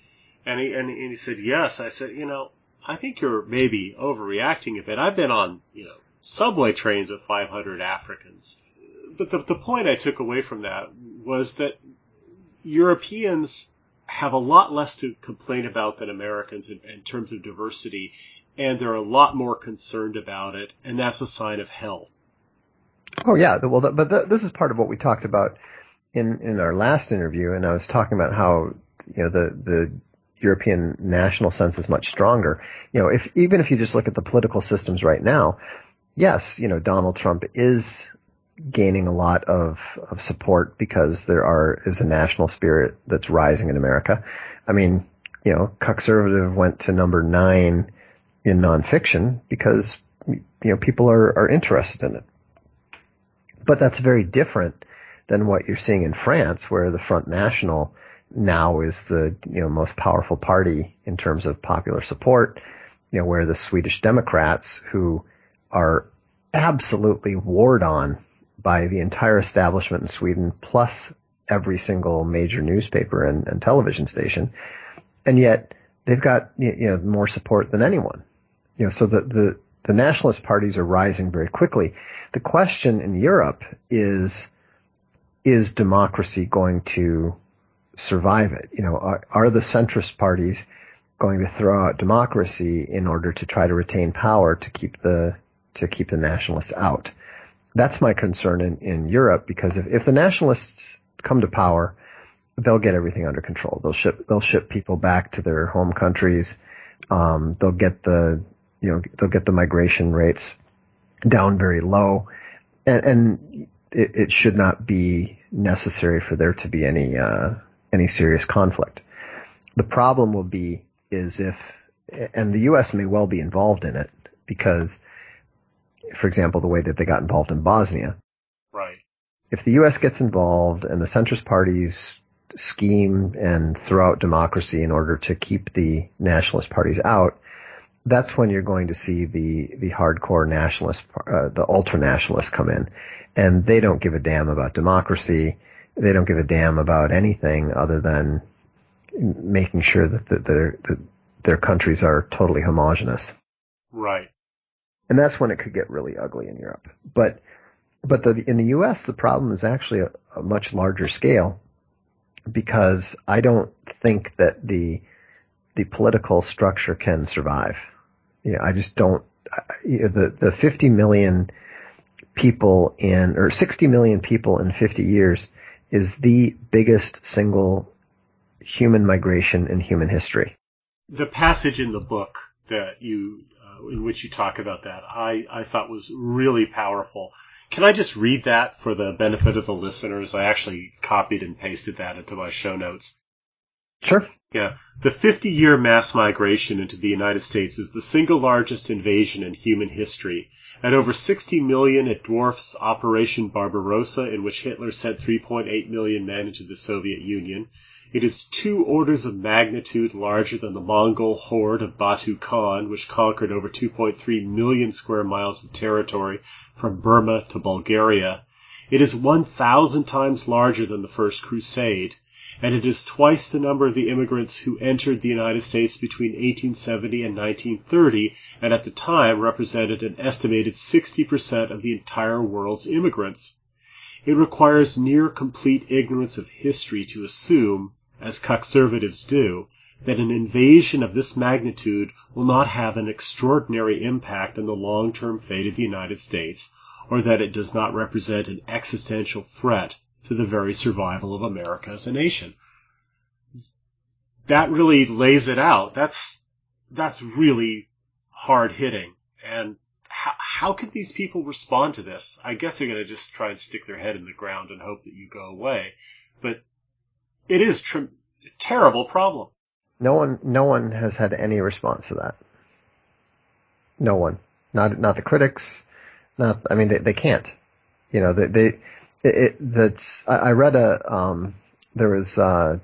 And he, and, and he said, yes. I said, you know, I think you're maybe overreacting a bit. I've been on, you know, subway trains with five hundred Africans. But the, the point I took away from that was that Europeans have a lot less to complain about than Americans in, in terms of diversity, and they're a lot more concerned about it, and that's a sign of health. Oh, yeah. Well, the, but the, this is part of what we talked about in, in our last interview, and I was talking about how, you know, the, the European national sense is much stronger. You know, if even if you just look at the political systems right now, yes, you know, Donald Trump is gaining a lot of, of support because there are is a national spirit that's rising in America. I mean, you know, Cuckservative went to number nine in nonfiction because, you know, people are, are interested in it. But that's very different than what you're seeing in France, where the Front National now is the, you know, most powerful party in terms of popular support, you know, where the Swedish Democrats, who are absolutely warred on by the entire establishment in Sweden, plus every single major newspaper and, and television station. And yet they've got, you know, more support than anyone. you know, so the, the, the nationalist parties are rising very quickly. The question in Europe is, is democracy going to survive it? You know, are, are the centrist parties going to throw out democracy in order to try to retain power to keep the, to keep the nationalists out? That's my concern in, in Europe, because if, if the nationalists come to power, they'll get everything under control. They'll ship, they'll ship people back to their home countries. Um, they'll get the, you know, they'll get the migration rates down very low, and, and it, it should not be necessary for there to be any, uh, any serious conflict. The problem will be is if, and the U S may well be involved in it, because, for example, the way that they got involved in Bosnia. Right. If the U S gets involved and the centrist parties scheme and throw out democracy in order to keep the nationalist parties out, that's when you're going to see the, the hardcore nationalists, uh, the ultra-nationalists come in. And they don't give a damn about democracy. They don't give a damn about anything other than making sure that, that, their, that their countries are totally homogenous. Right. And that's when it could get really ugly in Europe. But but the, in the U S, the problem is actually a, a much larger scale, because I don't think that the the political structure can survive. You know, I just don't. You know, the the fifty million people in, or sixty million people in fifty years is the biggest single human migration in human history. The passage in the book that you, in which you talk about that, I, I thought was really powerful. Can I just read that for the benefit of the listeners? I actually copied and pasted that into my show notes. Sure. Yeah. The fifty-year mass migration into the United States is the single largest invasion in human history. At over sixty million, it dwarfs Operation Barbarossa, in which Hitler sent three point eight million men into the Soviet Union. It is two orders of magnitude larger than the Mongol horde of Batu Khan, which conquered over two point three million square miles of territory from Burma to Bulgaria. It is one thousand times larger than the First Crusade, and it is twice the number of the immigrants who entered the United States between eighteen seventy and nineteen thirty, and at the time represented an estimated sixty percent of the entire world's immigrants. It requires near complete ignorance of history to assume, as Cuckservatives do, that an invasion of this magnitude will not have an extraordinary impact on the long-term fate of the United States, or that it does not represent an existential threat to the very survival of America as a nation. That really lays it out. That's that's really hard-hitting. And how, how could these people respond to this? I guess they're going to just try and stick their head in the ground and hope that you go away. But it is a tr- terrible problem. No one, no one has had any response to that. No one, not not the critics, not. I mean, they, they can't. You know, they, they it, that's. I, I read a um, there was uh,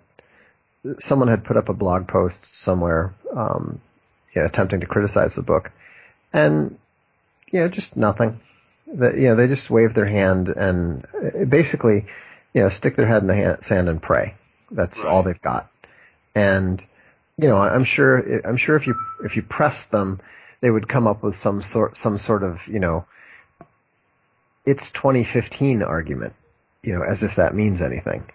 someone had put up a blog post somewhere, um, you know, attempting to criticize the book, and you know, just nothing. That you know, they just waved their hand and basically, you know, stick their head in the hand, sand and pray. That's right. All they've got, and. You know, I'm sure, I'm sure if you, if you pressed them, they would come up with some sort, some sort of, you know, it's twenty fifteen argument, you know, as if that means anything.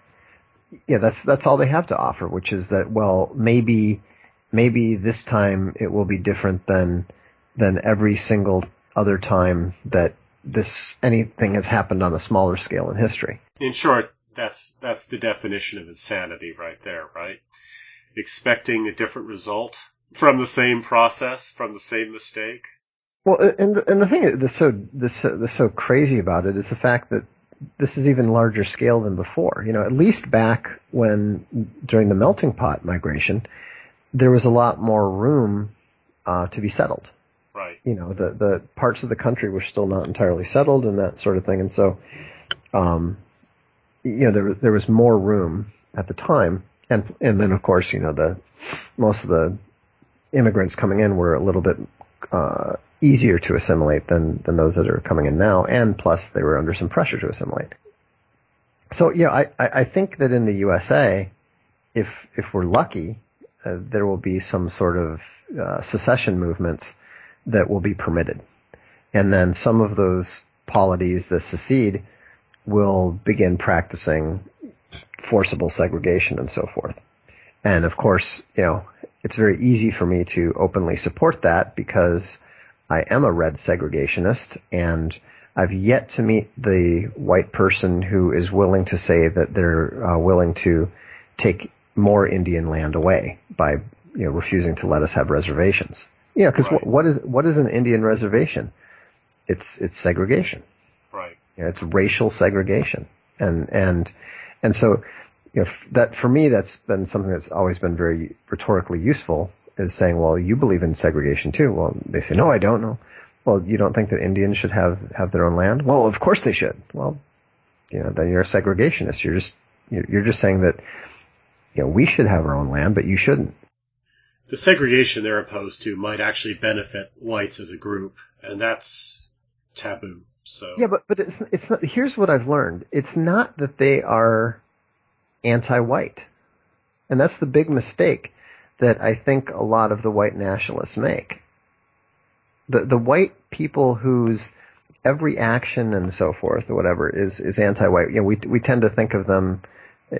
Yeah, that's, that's all they have to offer, which is that, well, maybe, maybe this time it will be different than, than every single other time that this, anything has happened on a smaller scale in history. In short, that's, that's the definition of insanity right there, right? Expecting a different result from the same process, from the same mistake. Well, and and the thing that's so that's so, that's so crazy about it is the fact that this is even larger scale than before. You know, at least back when during the melting pot migration, there was a lot more room uh, to be settled. Right. You know, the the parts of the country were still not entirely settled and that sort of thing, and so, um, you know, there there was more room at the time. And, and then, of course, you know, the, most of the immigrants coming in were a little bit, uh, easier to assimilate than, than those that are coming in now. And plus they were under some pressure to assimilate. So, yeah, I, I think that in the U S A, if, if we're lucky, uh, there will be some sort of, uh, secession movements that will be permitted. And then some of those polities that secede will begin practicing forcible segregation and so forth. And of course, you know, it's very easy for me to openly support that because I am a red segregationist, and I've yet to meet the white person who is willing to say that they're uh, willing to take more Indian land away by, you know, refusing to let us have reservations. Yeah, because right. what, what is what is an Indian reservation? It's it's segregation. Right. You know, it's racial segregation, and and and so you know, that for me that's been something that's always been very rhetorically useful, is saying, well, you believe in segregation too. Well, they say, no, I don't know. Well, you don't think that Indians should have, have their own land? Well, of course they should. Well, you know, then you're a segregationist. You're just you're just saying that, you know, we should have our own land, but you shouldn't. The segregation they're opposed to might actually benefit whites as a group, and that's taboo. So yeah, but but it's it's not, here's what I've learned: it's not that they are anti-white, and that's the big mistake that I think a lot of the white nationalists make. The the white people whose every action and so forth or whatever is, is anti-white. You know, we we tend to think of them,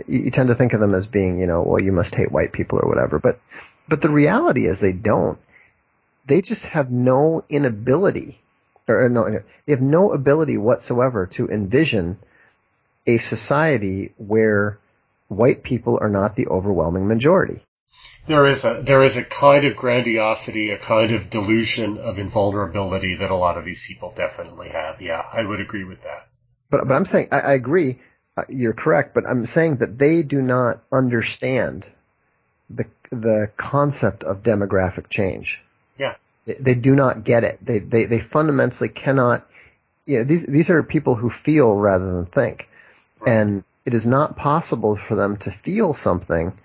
you tend to think of them as being, you know, well, you must hate white people or whatever. But but the reality is they don't. They just have no inability, or no, they have no ability whatsoever to envision a society where white people are not the overwhelming majority. There is a there is a kind of grandiosity, a kind of delusion of invulnerability that a lot of these people definitely have. Yeah, I would agree with that. But but I'm saying I, I agree. Uh, you're correct, but I'm saying that they do not understand the the concept of demographic change. Yeah, they, they do not get it. They they they fundamentally cannot. Yeah, you know, these these are people who feel rather than think, right. And it is not possible for them to feel something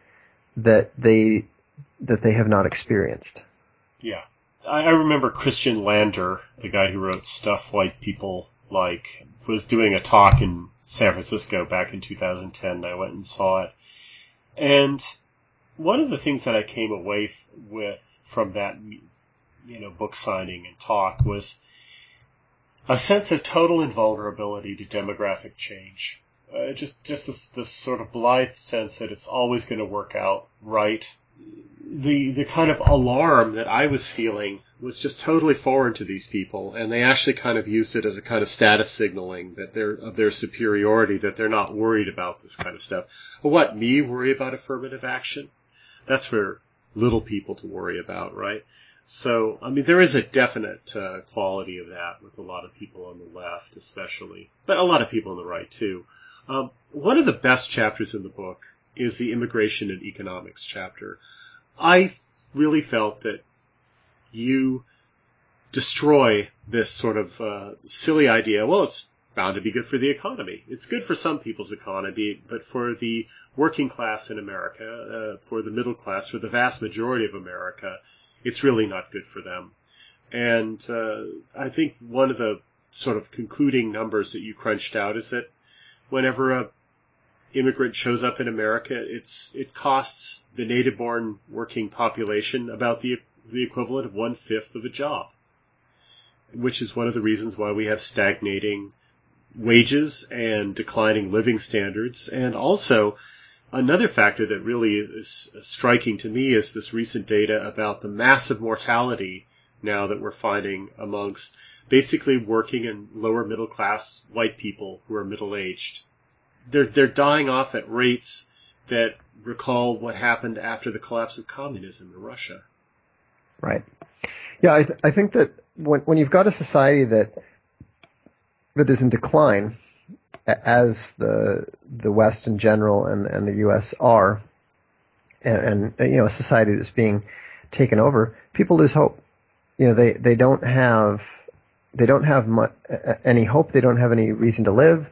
that they that they have not experienced. Yeah. I, I remember Christian Lander, the guy who wrote Stuff White People Like, was doing a talk in San Francisco back in two thousand ten, and I went and saw it. And one of the things that I came away f- with from that, you know, book signing and talk was a sense of total invulnerability to demographic change. Uh, just just this, this sort of blithe sense that it's always going to work out right. The the kind of alarm that I was feeling was just totally foreign to these people, and they actually kind of used it as a kind of status signaling that they're of their superiority, that they're not worried about this kind of stuff. But what, me worry about affirmative action? That's for little people to worry about, right? So, I mean, there is a definite uh, quality of that with a lot of people on the left especially, but a lot of people on the right too. Um, one of the best chapters in the book is the immigration and economics chapter. I really felt that you destroy this sort of uh, silly idea, well, it's bound to be good for the economy. It's good for some people's economy, but for the working class in America, uh, for the middle class, for the vast majority of America, it's really not good for them. And uh, I think one of the sort of concluding numbers that you crunched out is that whenever a immigrant shows up in America, it's it costs the native-born working population about the the equivalent of one-fifth of a job, which is one of the reasons why we have stagnating wages and declining living standards. And also, another factor that really is striking to me is this recent data about the massive mortality now that we're finding amongst basically working and lower middle class white people who are middle aged. They're they're dying off at rates that recall what happened after the collapse of communism in Russia. Right. Yeah, I th- I think that when when you've got a society that that is in decline, as the the West in general and and the U S are, and, and you know, a society that's being taken over, people lose hope. You know, they they don't have. They don't have much, any hope. They don't have any reason to live.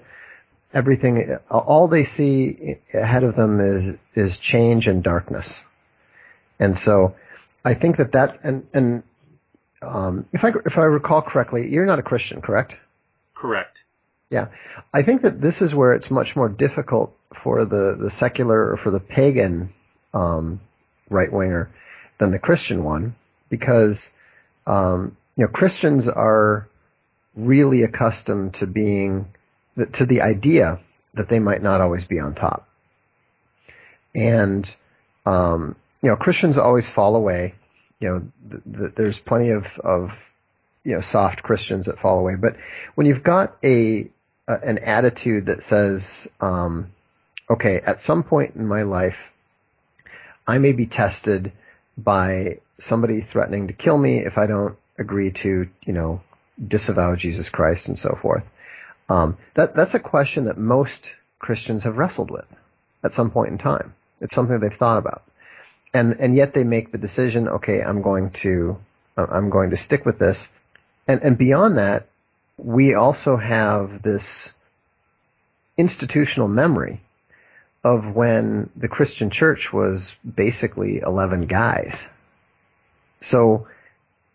Everything, all they see ahead of them is is change and darkness. And so, I think that that and and um, if I if I recall correctly, you're not a Christian, correct? Correct. Yeah, I think that this is where it's much more difficult for the the secular or for the pagan um, right winger than the Christian one, because. Um, you know, Christians are really accustomed to being, to the idea that they might not always be on top. And, um, you know, Christians always fall away. You know, th- th- there's plenty of, of, you know, soft Christians that fall away. But when you've got a, a an attitude that says, um, okay, at some point in my life, I may be tested by somebody threatening to kill me if I don't agree to, you know, disavow Jesus Christ and so forth. Um, that, that's a question that most Christians have wrestled with at some point in time. It's something they've thought about. And, and yet they make the decision, okay, I'm going to, I'm going to stick with this. And, and beyond that, we also have this institutional memory of when the Christian church was basically eleven guys. So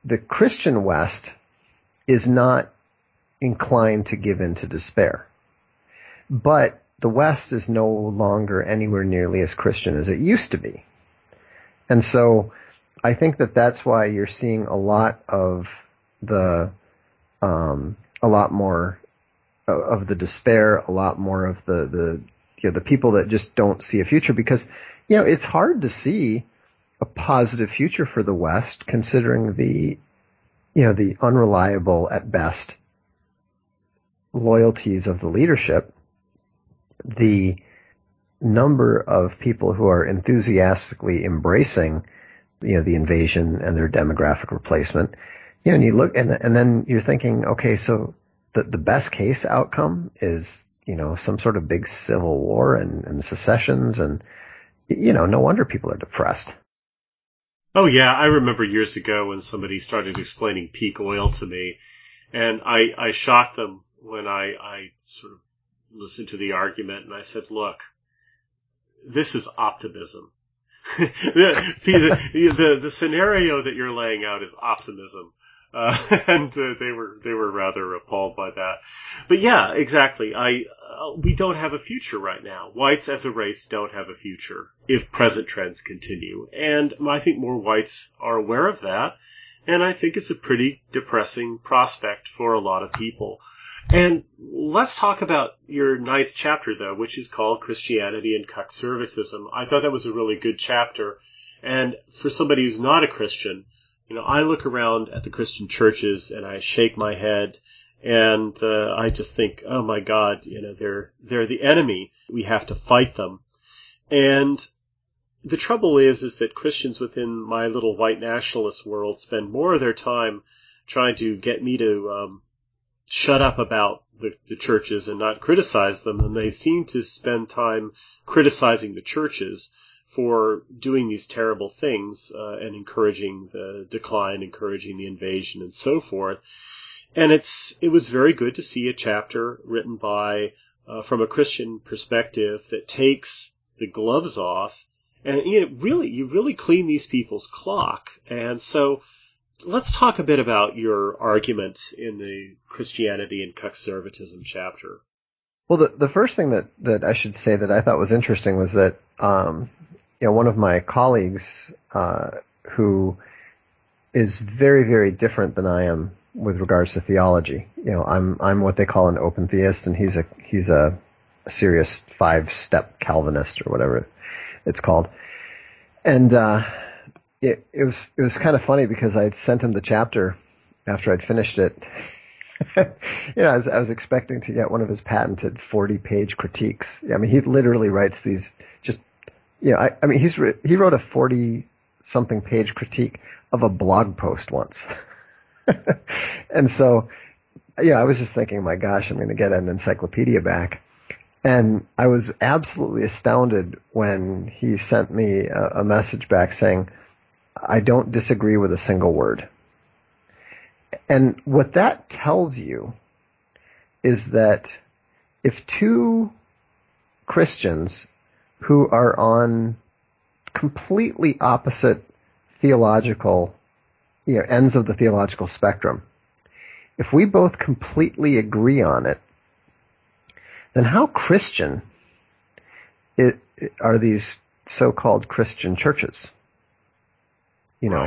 the Christian West is not inclined to give in to despair. But the West is no longer anywhere nearly as Christian as it used to be. And so I think that that's why you're seeing a lot of the, um, a lot more of the despair, a lot more of the, the, you know, the people that just don't see a future, because, you know, it's hard to see a positive future for the West considering the, you know, the unreliable at best loyalties of the leadership, the number of people who are enthusiastically embracing, you know, the invasion and their demographic replacement. You know, and you look, and, and then you're thinking, okay, so the, the best case outcome is, you know, some sort of big civil war and, and secessions, and, you know, no wonder people are depressed. Oh yeah, I remember years ago when somebody started explaining peak oil to me, and I, I shocked them when I, I sort of listened to the argument, and I said, look, this is optimism. the, the, the, the scenario that you're laying out is optimism. Uh, and uh, they were, they were rather appalled by that. But yeah, exactly. I, uh, we don't have a future right now. Whites as a race don't have a future if present trends continue. And I think more whites are aware of that. And I think it's a pretty depressing prospect for a lot of people. And let's talk about your ninth chapter, though, which is called Christianity and Cuckservatism. I thought that was a really good chapter. And for somebody who's not a Christian, you know, I look around at the Christian churches and I shake my head, and uh, I just think, oh my God, you know, they're they're the enemy. We have to fight them. And the trouble is, is that Christians within my little white nationalist world spend more of their time trying to get me to um, shut up about the, the churches and not criticize them than they seem to spend time criticizing the churches for doing these terrible things, uh, and encouraging the decline, encouraging the invasion, and so forth. And it's it was very good to see a chapter written by, uh, from a Christian perspective that takes the gloves off, and you know, really you really clean these people's clock. And so let's talk a bit about your argument in the Christianity and Cuckservatism chapter. Well, the, the first thing that, that I should say that I thought was interesting was that, um, you know, one of my colleagues, uh, who is very, very different than I am with regards to theology. You know, I'm, I'm what they call an open theist, and he's a, he's a, a serious five step Calvinist or whatever it's called. And, uh, it, it was, it was kind of funny because I had sent him the chapter after I'd finished it. you know, I was, I was expecting to get one of his patented forty page critiques. I mean, he literally writes these just, Yeah, I, I mean, he's re- he wrote a forty-something page critique of a blog post once. And so, yeah, I was just thinking, my gosh, I'm going to get an encyclopedia back. And I was absolutely astounded when he sent me a, a message back saying, I don't disagree with a single word. And what that tells you is that if two Christians who are on completely opposite theological, you know, ends of the theological spectrum, if we both completely agree on it, then how Christian it, it, are these so-called Christian churches? You know,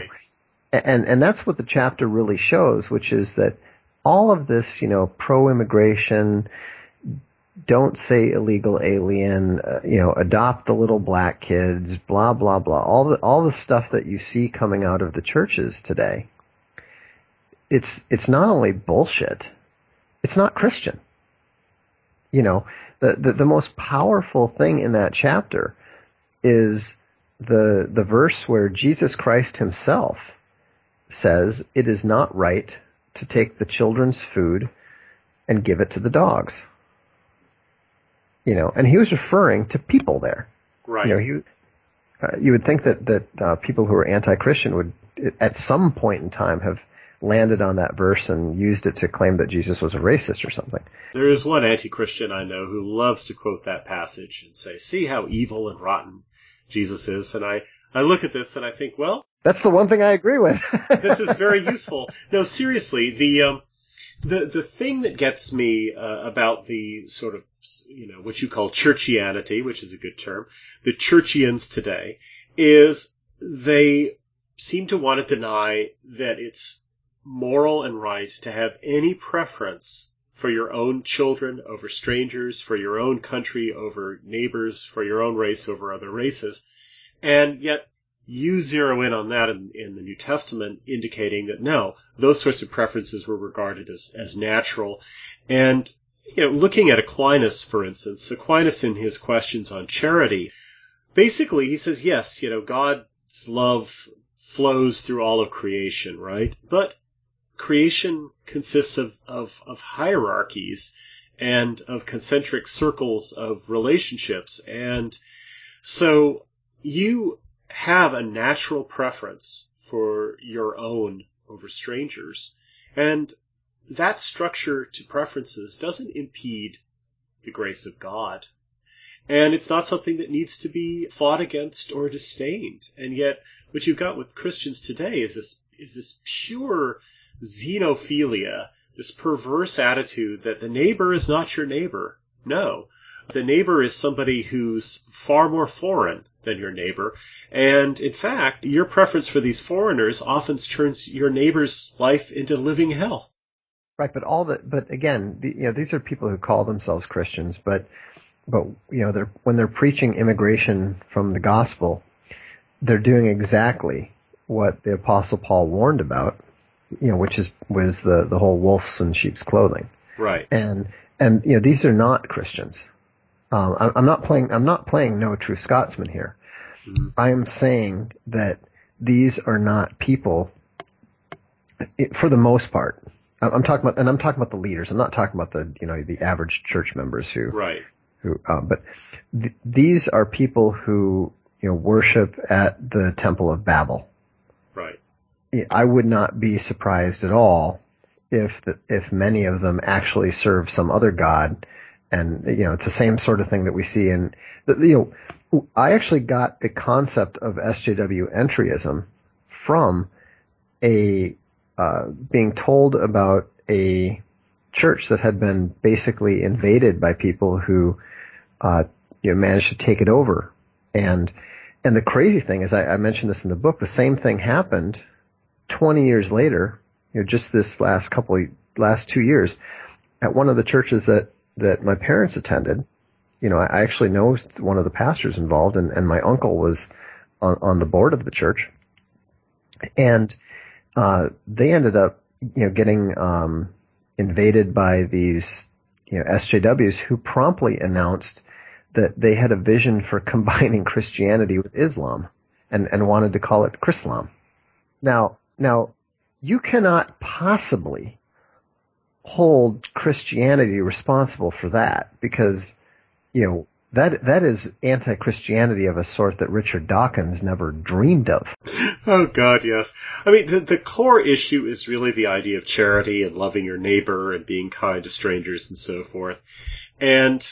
right. And, and that's what the chapter really shows, which is that all of this, you know, pro-immigration, don't say illegal alien, uh, you know, adopt the little black kids, blah, blah, blah. All the, all the stuff that you see coming out of the churches today, it's, it's not only bullshit, it's not Christian. You know, the, the, the most powerful thing in that chapter is the, the verse where Jesus Christ himself says, it is not right to take the children's food and give it to the dogs. You know, and he was referring to people there. Right. You know, he, uh, you would think that, that uh, people who are anti-Christian would, at some point in time, have landed on that verse and used it to claim that Jesus was a racist or something. There is one anti-Christian I know who loves to quote that passage and say, see how evil and rotten Jesus is. And I, I look at this and I think, well... That's the one thing I agree with. This is very useful. No, seriously, the... Um, The the thing that gets me uh, about the sort of, you know, what you call churchianity, which is a good term, the churchians today, is they seem to want to deny that it's moral and right to have any preference for your own children over strangers, for your own country over neighbors, for your own race over other races. And yet you zero in on that in, in the New Testament, indicating that, no, those sorts of preferences were regarded as, as natural. And, you know, looking at Aquinas, for instance, Aquinas in his questions on charity, basically he says, yes, you know, God's love flows through all of creation, right? But creation consists of, of, of hierarchies and of concentric circles of relationships. And so you... have a natural preference for your own over strangers, and that structure to preferences doesn't impede the grace of God, and it's not something that needs to be fought against or disdained. And yet what you've got with Christians today is this is this pure xenophilia, this perverse attitude that the neighbor is not your neighbor. No, the neighbor is somebody who's far more foreign than your neighbor. And in fact, your preference for these foreigners often turns your neighbor's life into living hell. Right. But all that, but again, the, you know, these are people who call themselves Christians, but, but, you know, they're, when they're preaching immigration from the gospel, they're doing exactly what the Apostle Paul warned about, you know, which is, was the, the whole wolves in sheep's clothing. Right. And, and, you know, these are not Christians. Um, I, I'm not playing. I'm not playing No True Scotsman here. I am saying that these are not people, it, for the most part. I, I'm talking about, and I'm talking about the leaders. I'm not talking about the, you know, the average church members who, right? Who, um, but th- these are people who, you know, worship at the Temple of Babel. Right. I would not be surprised at all if the, if many of them actually serve some other god. And, you know, it's the same sort of thing that we see in, you know, I actually got the concept of S J W entryism from a, uh, being told about a church that had been basically invaded by people who, uh, you know, managed to take it over. And, and the crazy thing is, I, I mentioned this in the book, the same thing happened twenty years later, you know, just this last couple, of, last two years at one of the churches that, that my parents attended. You know, I actually know one of the pastors involved, and, and my uncle was on, on the board of the church. And uh, they ended up, you know, getting um, invaded by these, you know, S J Ws who promptly announced that they had a vision for combining Christianity with Islam, and, and wanted to call it Chrislam. Now, now, you cannot possibly hold Christianity responsible for that, because, you know, that that is anti-Christianity of a sort that Richard Dawkins never dreamed of. Oh, God, yes. I mean, the, the core issue is really the idea of charity and loving your neighbor and being kind to strangers and so forth. And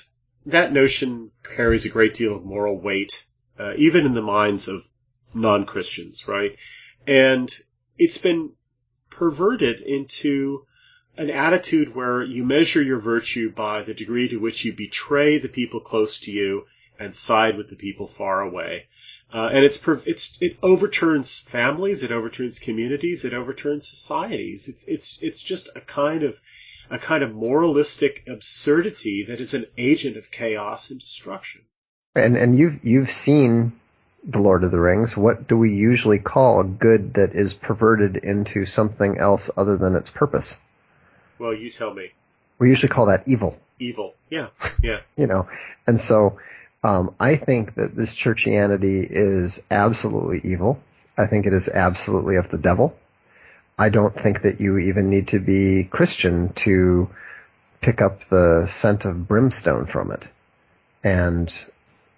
that notion carries a great deal of moral weight, uh, even in the minds of non-Christians, right? And it's been perverted into an attitude where you measure your virtue by the degree to which you betray the people close to you and side with the people far away. Uh, and it's, it's, it overturns families, it overturns communities, it overturns societies. It's, it's, it's just a kind of, a kind of moralistic absurdity that is an agent of chaos and destruction. And, and you've, you've seen The Lord of the Rings. What do we usually call a good that is perverted into something else other than its purpose? Well, you tell me. We usually call that evil. Evil. Yeah. Yeah. You know, and so, Um, I think that this churchianity is absolutely evil. I think it is absolutely of the devil. I don't think that you even need to be Christian to pick up the scent of brimstone from it. And,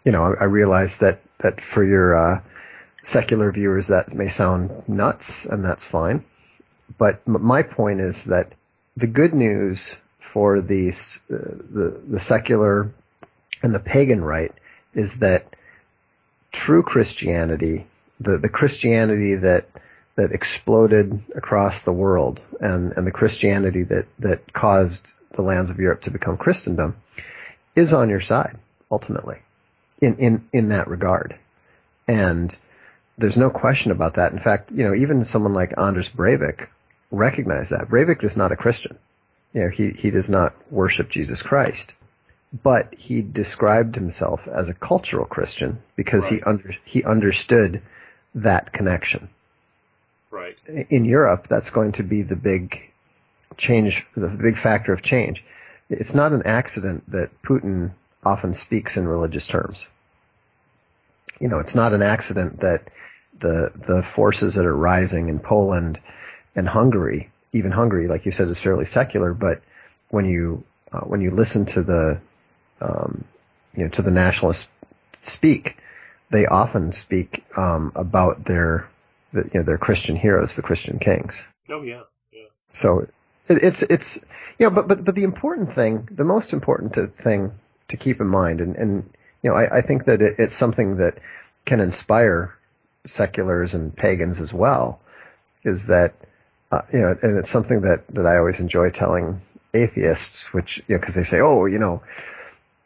you know, I, I realize that, that for your uh, secular viewers that may sound nuts, and that's fine. But m- my point is that the good news for the, uh, the, the secular and the pagan right is that true Christianity, the, the Christianity that that exploded across the world and, and the Christianity that, that caused the lands of Europe to become Christendom, is on your side, ultimately, in, in, in that regard. And there's no question about that. In fact, you know, even someone like Anders Breivik recognized that. Breivik is not a Christian. You know, he, he does not worship Jesus Christ. But he described himself as a cultural Christian because right. he under, he understood that connection. Right. In Europe, that's going to be the big change, the big factor of change. It's not an accident that Putin often speaks in religious terms. You know, it's not an accident that the the forces that are rising in Poland and Hungary, even Hungary, like you said, is fairly secular. But when you uh, when you listen to the Um, you know, to the nationalists speak, they often speak um, about their, the, you know, their Christian heroes, the Christian kings. Oh yeah, yeah. So it, it's it's you know, but but but the important thing, the most important to, thing to keep in mind, and, and you know, I, I think that it, it's something that can inspire seculars and pagans as well, is that uh, you know, and it's something that that I always enjoy telling atheists, which you know, because they say, oh, you know.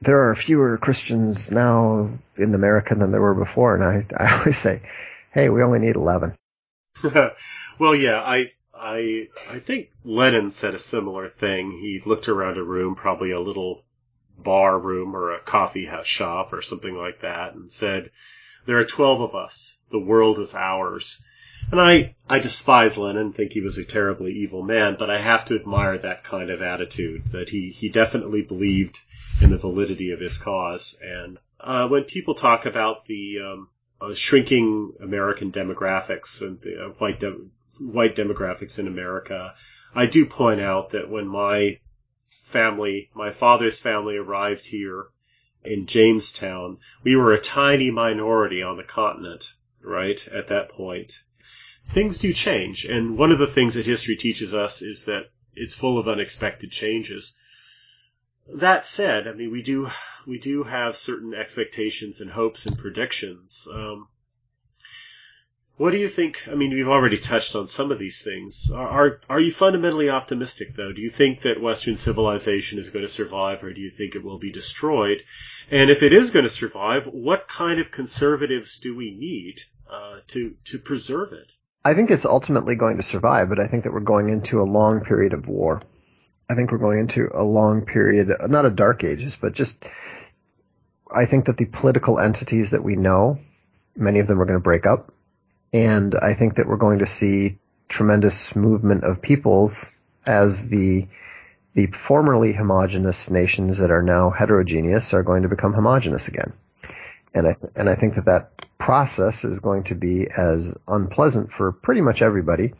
There are fewer Christians now in America than there were before, and I, I always say, hey, we only need eleven. Well, yeah, I I I think Lenin said a similar thing. He looked around a room, probably a little bar room or a coffee house shop or something like that, and said, there are twelve of us. The world is ours. And I, I despise Lenin, think he was a terribly evil man, but I have to admire that kind of attitude, that he, he definitely believed and the validity of his cause. And uh, when people talk about the um, uh, shrinking American demographics and the uh, white de- white demographics in America, I do point out that when my family, my father's family, arrived here in Jamestown, we were a tiny minority on the continent, right, at that point. Things do change, and one of the things that history teaches us is that it's full of unexpected changes. That said, I mean, we do we do have certain expectations and hopes and predictions. Um, what do you think? I mean, we've already touched on some of these things. Are, are are you fundamentally optimistic, though? Do you think that Western civilization is going to survive, or do you think it will be destroyed? And if it is going to survive, what kind of conservatives do we need uh, to to preserve it? I think it's ultimately going to survive, but I think that we're going into a long period of war. I think we're going into a long period, not a dark ages, but just, I think that the political entities that we know, many of them are going to break up. And I think that we're going to see tremendous movement of peoples as the, the formerly homogeneous nations that are now heterogeneous are going to become homogeneous again. And I, th- and I think that that process is going to be as unpleasant for pretty much everybody,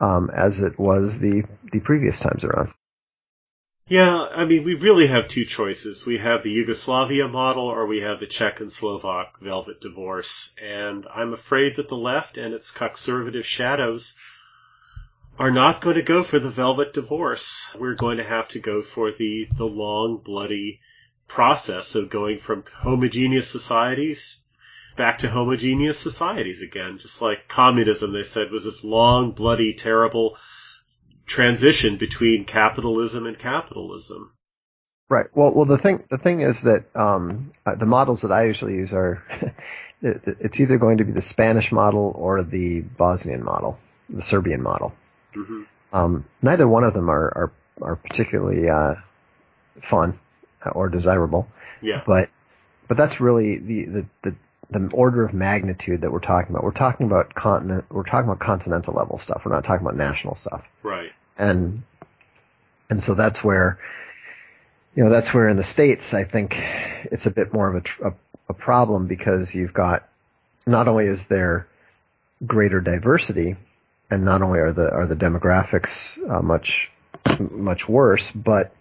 um, as it was the, the previous times around. Yeah, I mean, we really have two choices. We have the Yugoslavia model, or we have the Czech and Slovak velvet divorce. And I'm afraid that the left and its Cuckservative shadows are not going to go for the velvet divorce. We're going to have to go for the, the long, bloody process of going from homogeneous societies back to homogeneous societies again. Just like communism, they said, was this long, bloody, terrible transition between capitalism and capitalism. Right. Well, well, the thing the thing is that um, the models that I usually use are it's either going to be the Spanish model or the Bosnian model, the Serbian model. Mm-hmm. Um, neither one of them are are, are particularly uh, fun or desirable. Yeah. But but that's really the, the, the, the order of magnitude that we're talking about. We're talking about continent. We're talking about continental level stuff. We're not talking about national stuff. Right. And and so that's where. You know, that's where in the States, I think it's a bit more of a, tr- a, a problem because you've got, not only is there greater diversity and not only are the, are the demographics uh, much, much worse, but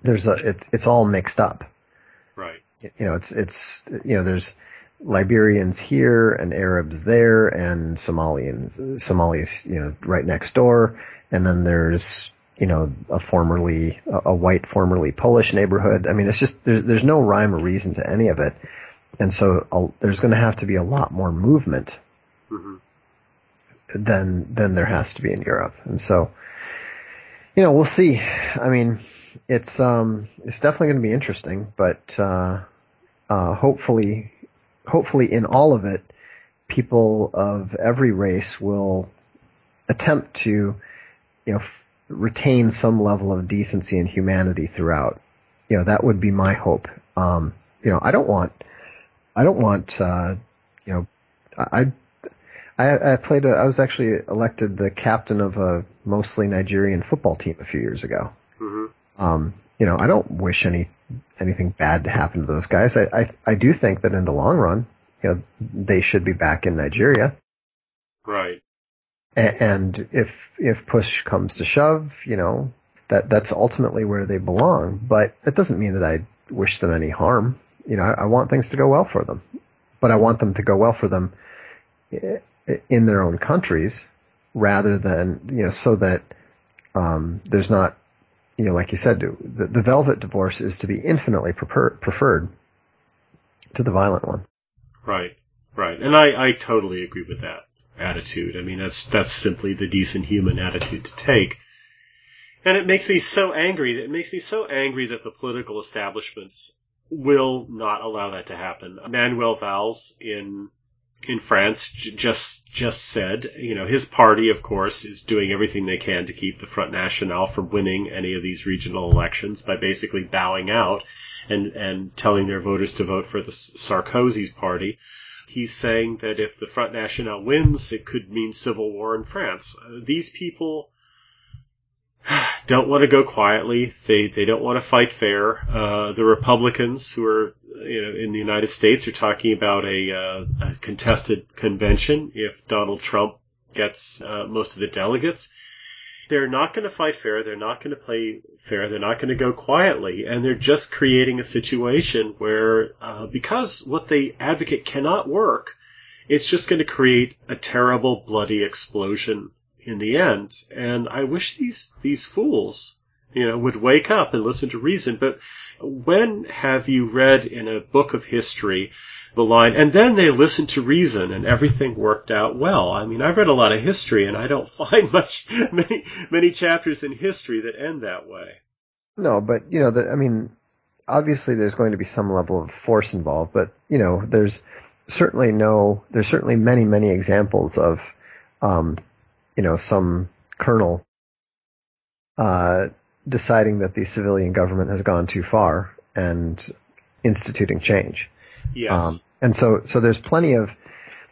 there's a, it's, it's all mixed up. Right. You know, it's, it's, you know, there's Liberians here and Arabs there and Somalians, Somalis, you know, right next door. And then there's, you know, a formerly, a white formerly Polish neighborhood. I mean, it's just, there's, there's no rhyme or reason to any of it. And so uh, there's going to have to be a lot more movement mm-hmm. than, than there has to be in Europe. And so, you know, we'll see. I mean, it's, um, it's definitely going to be interesting, but, uh, uh, hopefully, hopefully in all of it, people of every race will attempt to, you know, retain some level of decency and humanity throughout. You know, that would be my hope. Um, you know, I don't want, I don't want, uh, you know, I, I, I played, a, I was actually elected the captain of a mostly Nigerian football team a few years ago. Mm-hmm. Um, you know, I don't wish any, anything bad to happen to those guys. I, I, I do think that in the long run, you know, they should be back in Nigeria. Right. And if if push comes to shove, you know, that that's ultimately where they belong. But that doesn't mean that I wish them any harm. You know, I, I want things to go well for them, but I want them to go well for them in their own countries, rather than, you know, so that um, there's not, you know, like you said, the, the velvet divorce is to be infinitely prefer- preferred to the violent one. Right, right, and I, I totally agree with that. Attitude. I mean, that's that's simply the decent human attitude to take, and it makes me so angry. It makes me so angry that the political establishments will not allow that to happen. Manuel Valls in in France j- just just said, you know, his party, of course, is doing everything they can to keep the Front National from winning any of these regional elections by basically bowing out and and telling their voters to vote for the Sarkozy's party. He's saying that if the Front National wins, it could mean civil war in France. Uh, these people don't want to go quietly. They they don't want to fight fair. Uh, the Republicans who are you know, in the United States are talking about a, uh, a contested convention if Donald Trump gets uh, most of the delegates. They're not going to fight fair. They're not going to play fair. They're not going to go quietly. And they're just creating a situation where, uh, because what they advocate cannot work, it's just going to create a terrible, bloody explosion in the end. And I wish these, these fools, you know, would wake up and listen to reason. But when have you read in a book of history the line, and then they listened to reason, and everything worked out well? I mean, I've read a lot of history, and I don't find much, many, many chapters in history that end that way. No, but you know, the, I mean, obviously, there's going to be some level of force involved, but you know, there's certainly no, there's certainly many, many examples of, um, you know, some colonel uh, deciding that the civilian government has gone too far and instituting change. Yes. Um, and so, so there's plenty of,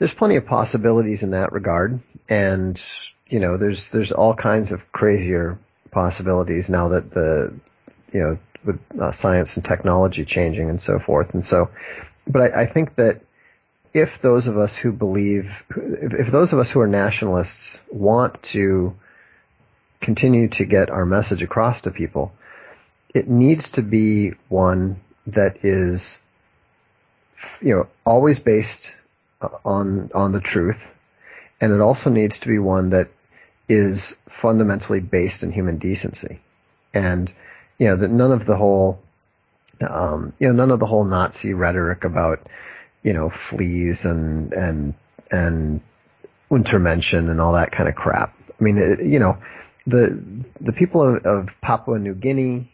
there's plenty of possibilities in that regard. And, you know, there's, there's all kinds of crazier possibilities now that the, you know, with uh, science and technology changing and so forth. And so, but I, I think that if those of us who believe, if, if those of us who are nationalists want to continue to get our message across to people, it needs to be one that is, you know, always based on on the truth, and it also needs to be one that is fundamentally based in human decency. And you know, that none of the whole, um, you know, none of the whole Nazi rhetoric about, you know, fleas and and and Untermenschen and all that kind of crap. I mean, it, you know, the the people of, of Papua New Guinea,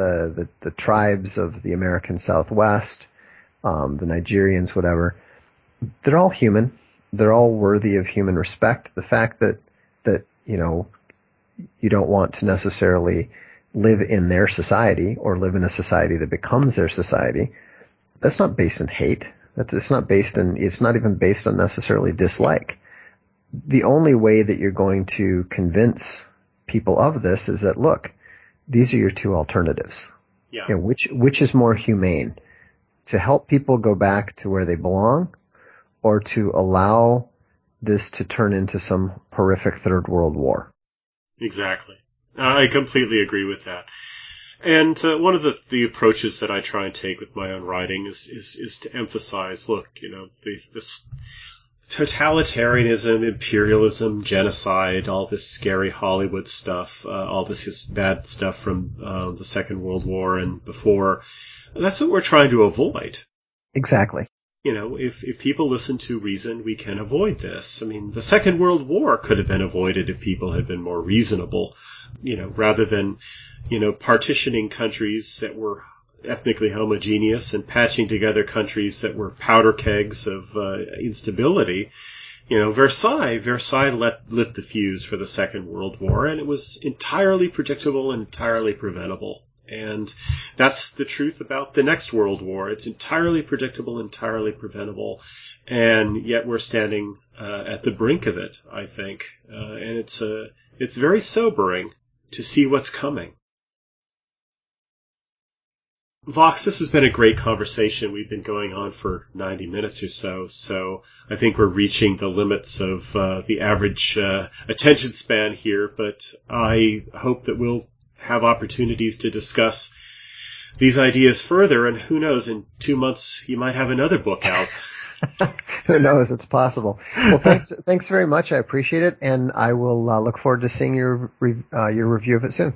the, the, the tribes of the American Southwest, um, the Nigerians, whatever, they're all human. They're all worthy of human respect. The fact that, that, you know, you don't want to necessarily live in their society or live in a society that becomes their society, that's not based in hate. That's, it's not based in, it's not even based on necessarily dislike. The only way that you're going to convince people of this is that, look, these are your two alternatives. Yeah. You know, which, which is more humane? To help people go back to where they belong, or to allow this to turn into some horrific third world war? Exactly. I completely agree with that. And uh, one of the, the approaches that I try and take with my own writing is, is, is to emphasize, look, you know, this totalitarianism, imperialism, genocide, all this scary Hollywood stuff, uh, all this bad stuff from uh, the Second World War and before, that's what we're trying to avoid. Exactly. You know, if, if people listen to reason, we can avoid this. I mean, the Second World War could have been avoided if people had been more reasonable, you know, rather than, you know, partitioning countries that were ethnically homogeneous and patching together countries that were powder kegs of uh, instability. You know, Versailles, Versailles let, lit the fuse for the Second World War, and it was entirely predictable and entirely preventable. And that's the truth about the next World War. It's entirely predictable, entirely preventable, and yet we're standing uh, at the brink of it, I think. Uh, and it's a, it's very sobering to see what's coming. Vox, this has been a great conversation. We've been going on for ninety minutes or so, so I think we're reaching the limits of uh, the average uh, attention span here, but I hope that we'll have opportunities to discuss these ideas further, and who knows, in two months you might have another book out. Who knows? It's possible. Well, thanks, thanks very much. I appreciate it, and I will uh, look forward to seeing your re- uh, your review of it soon.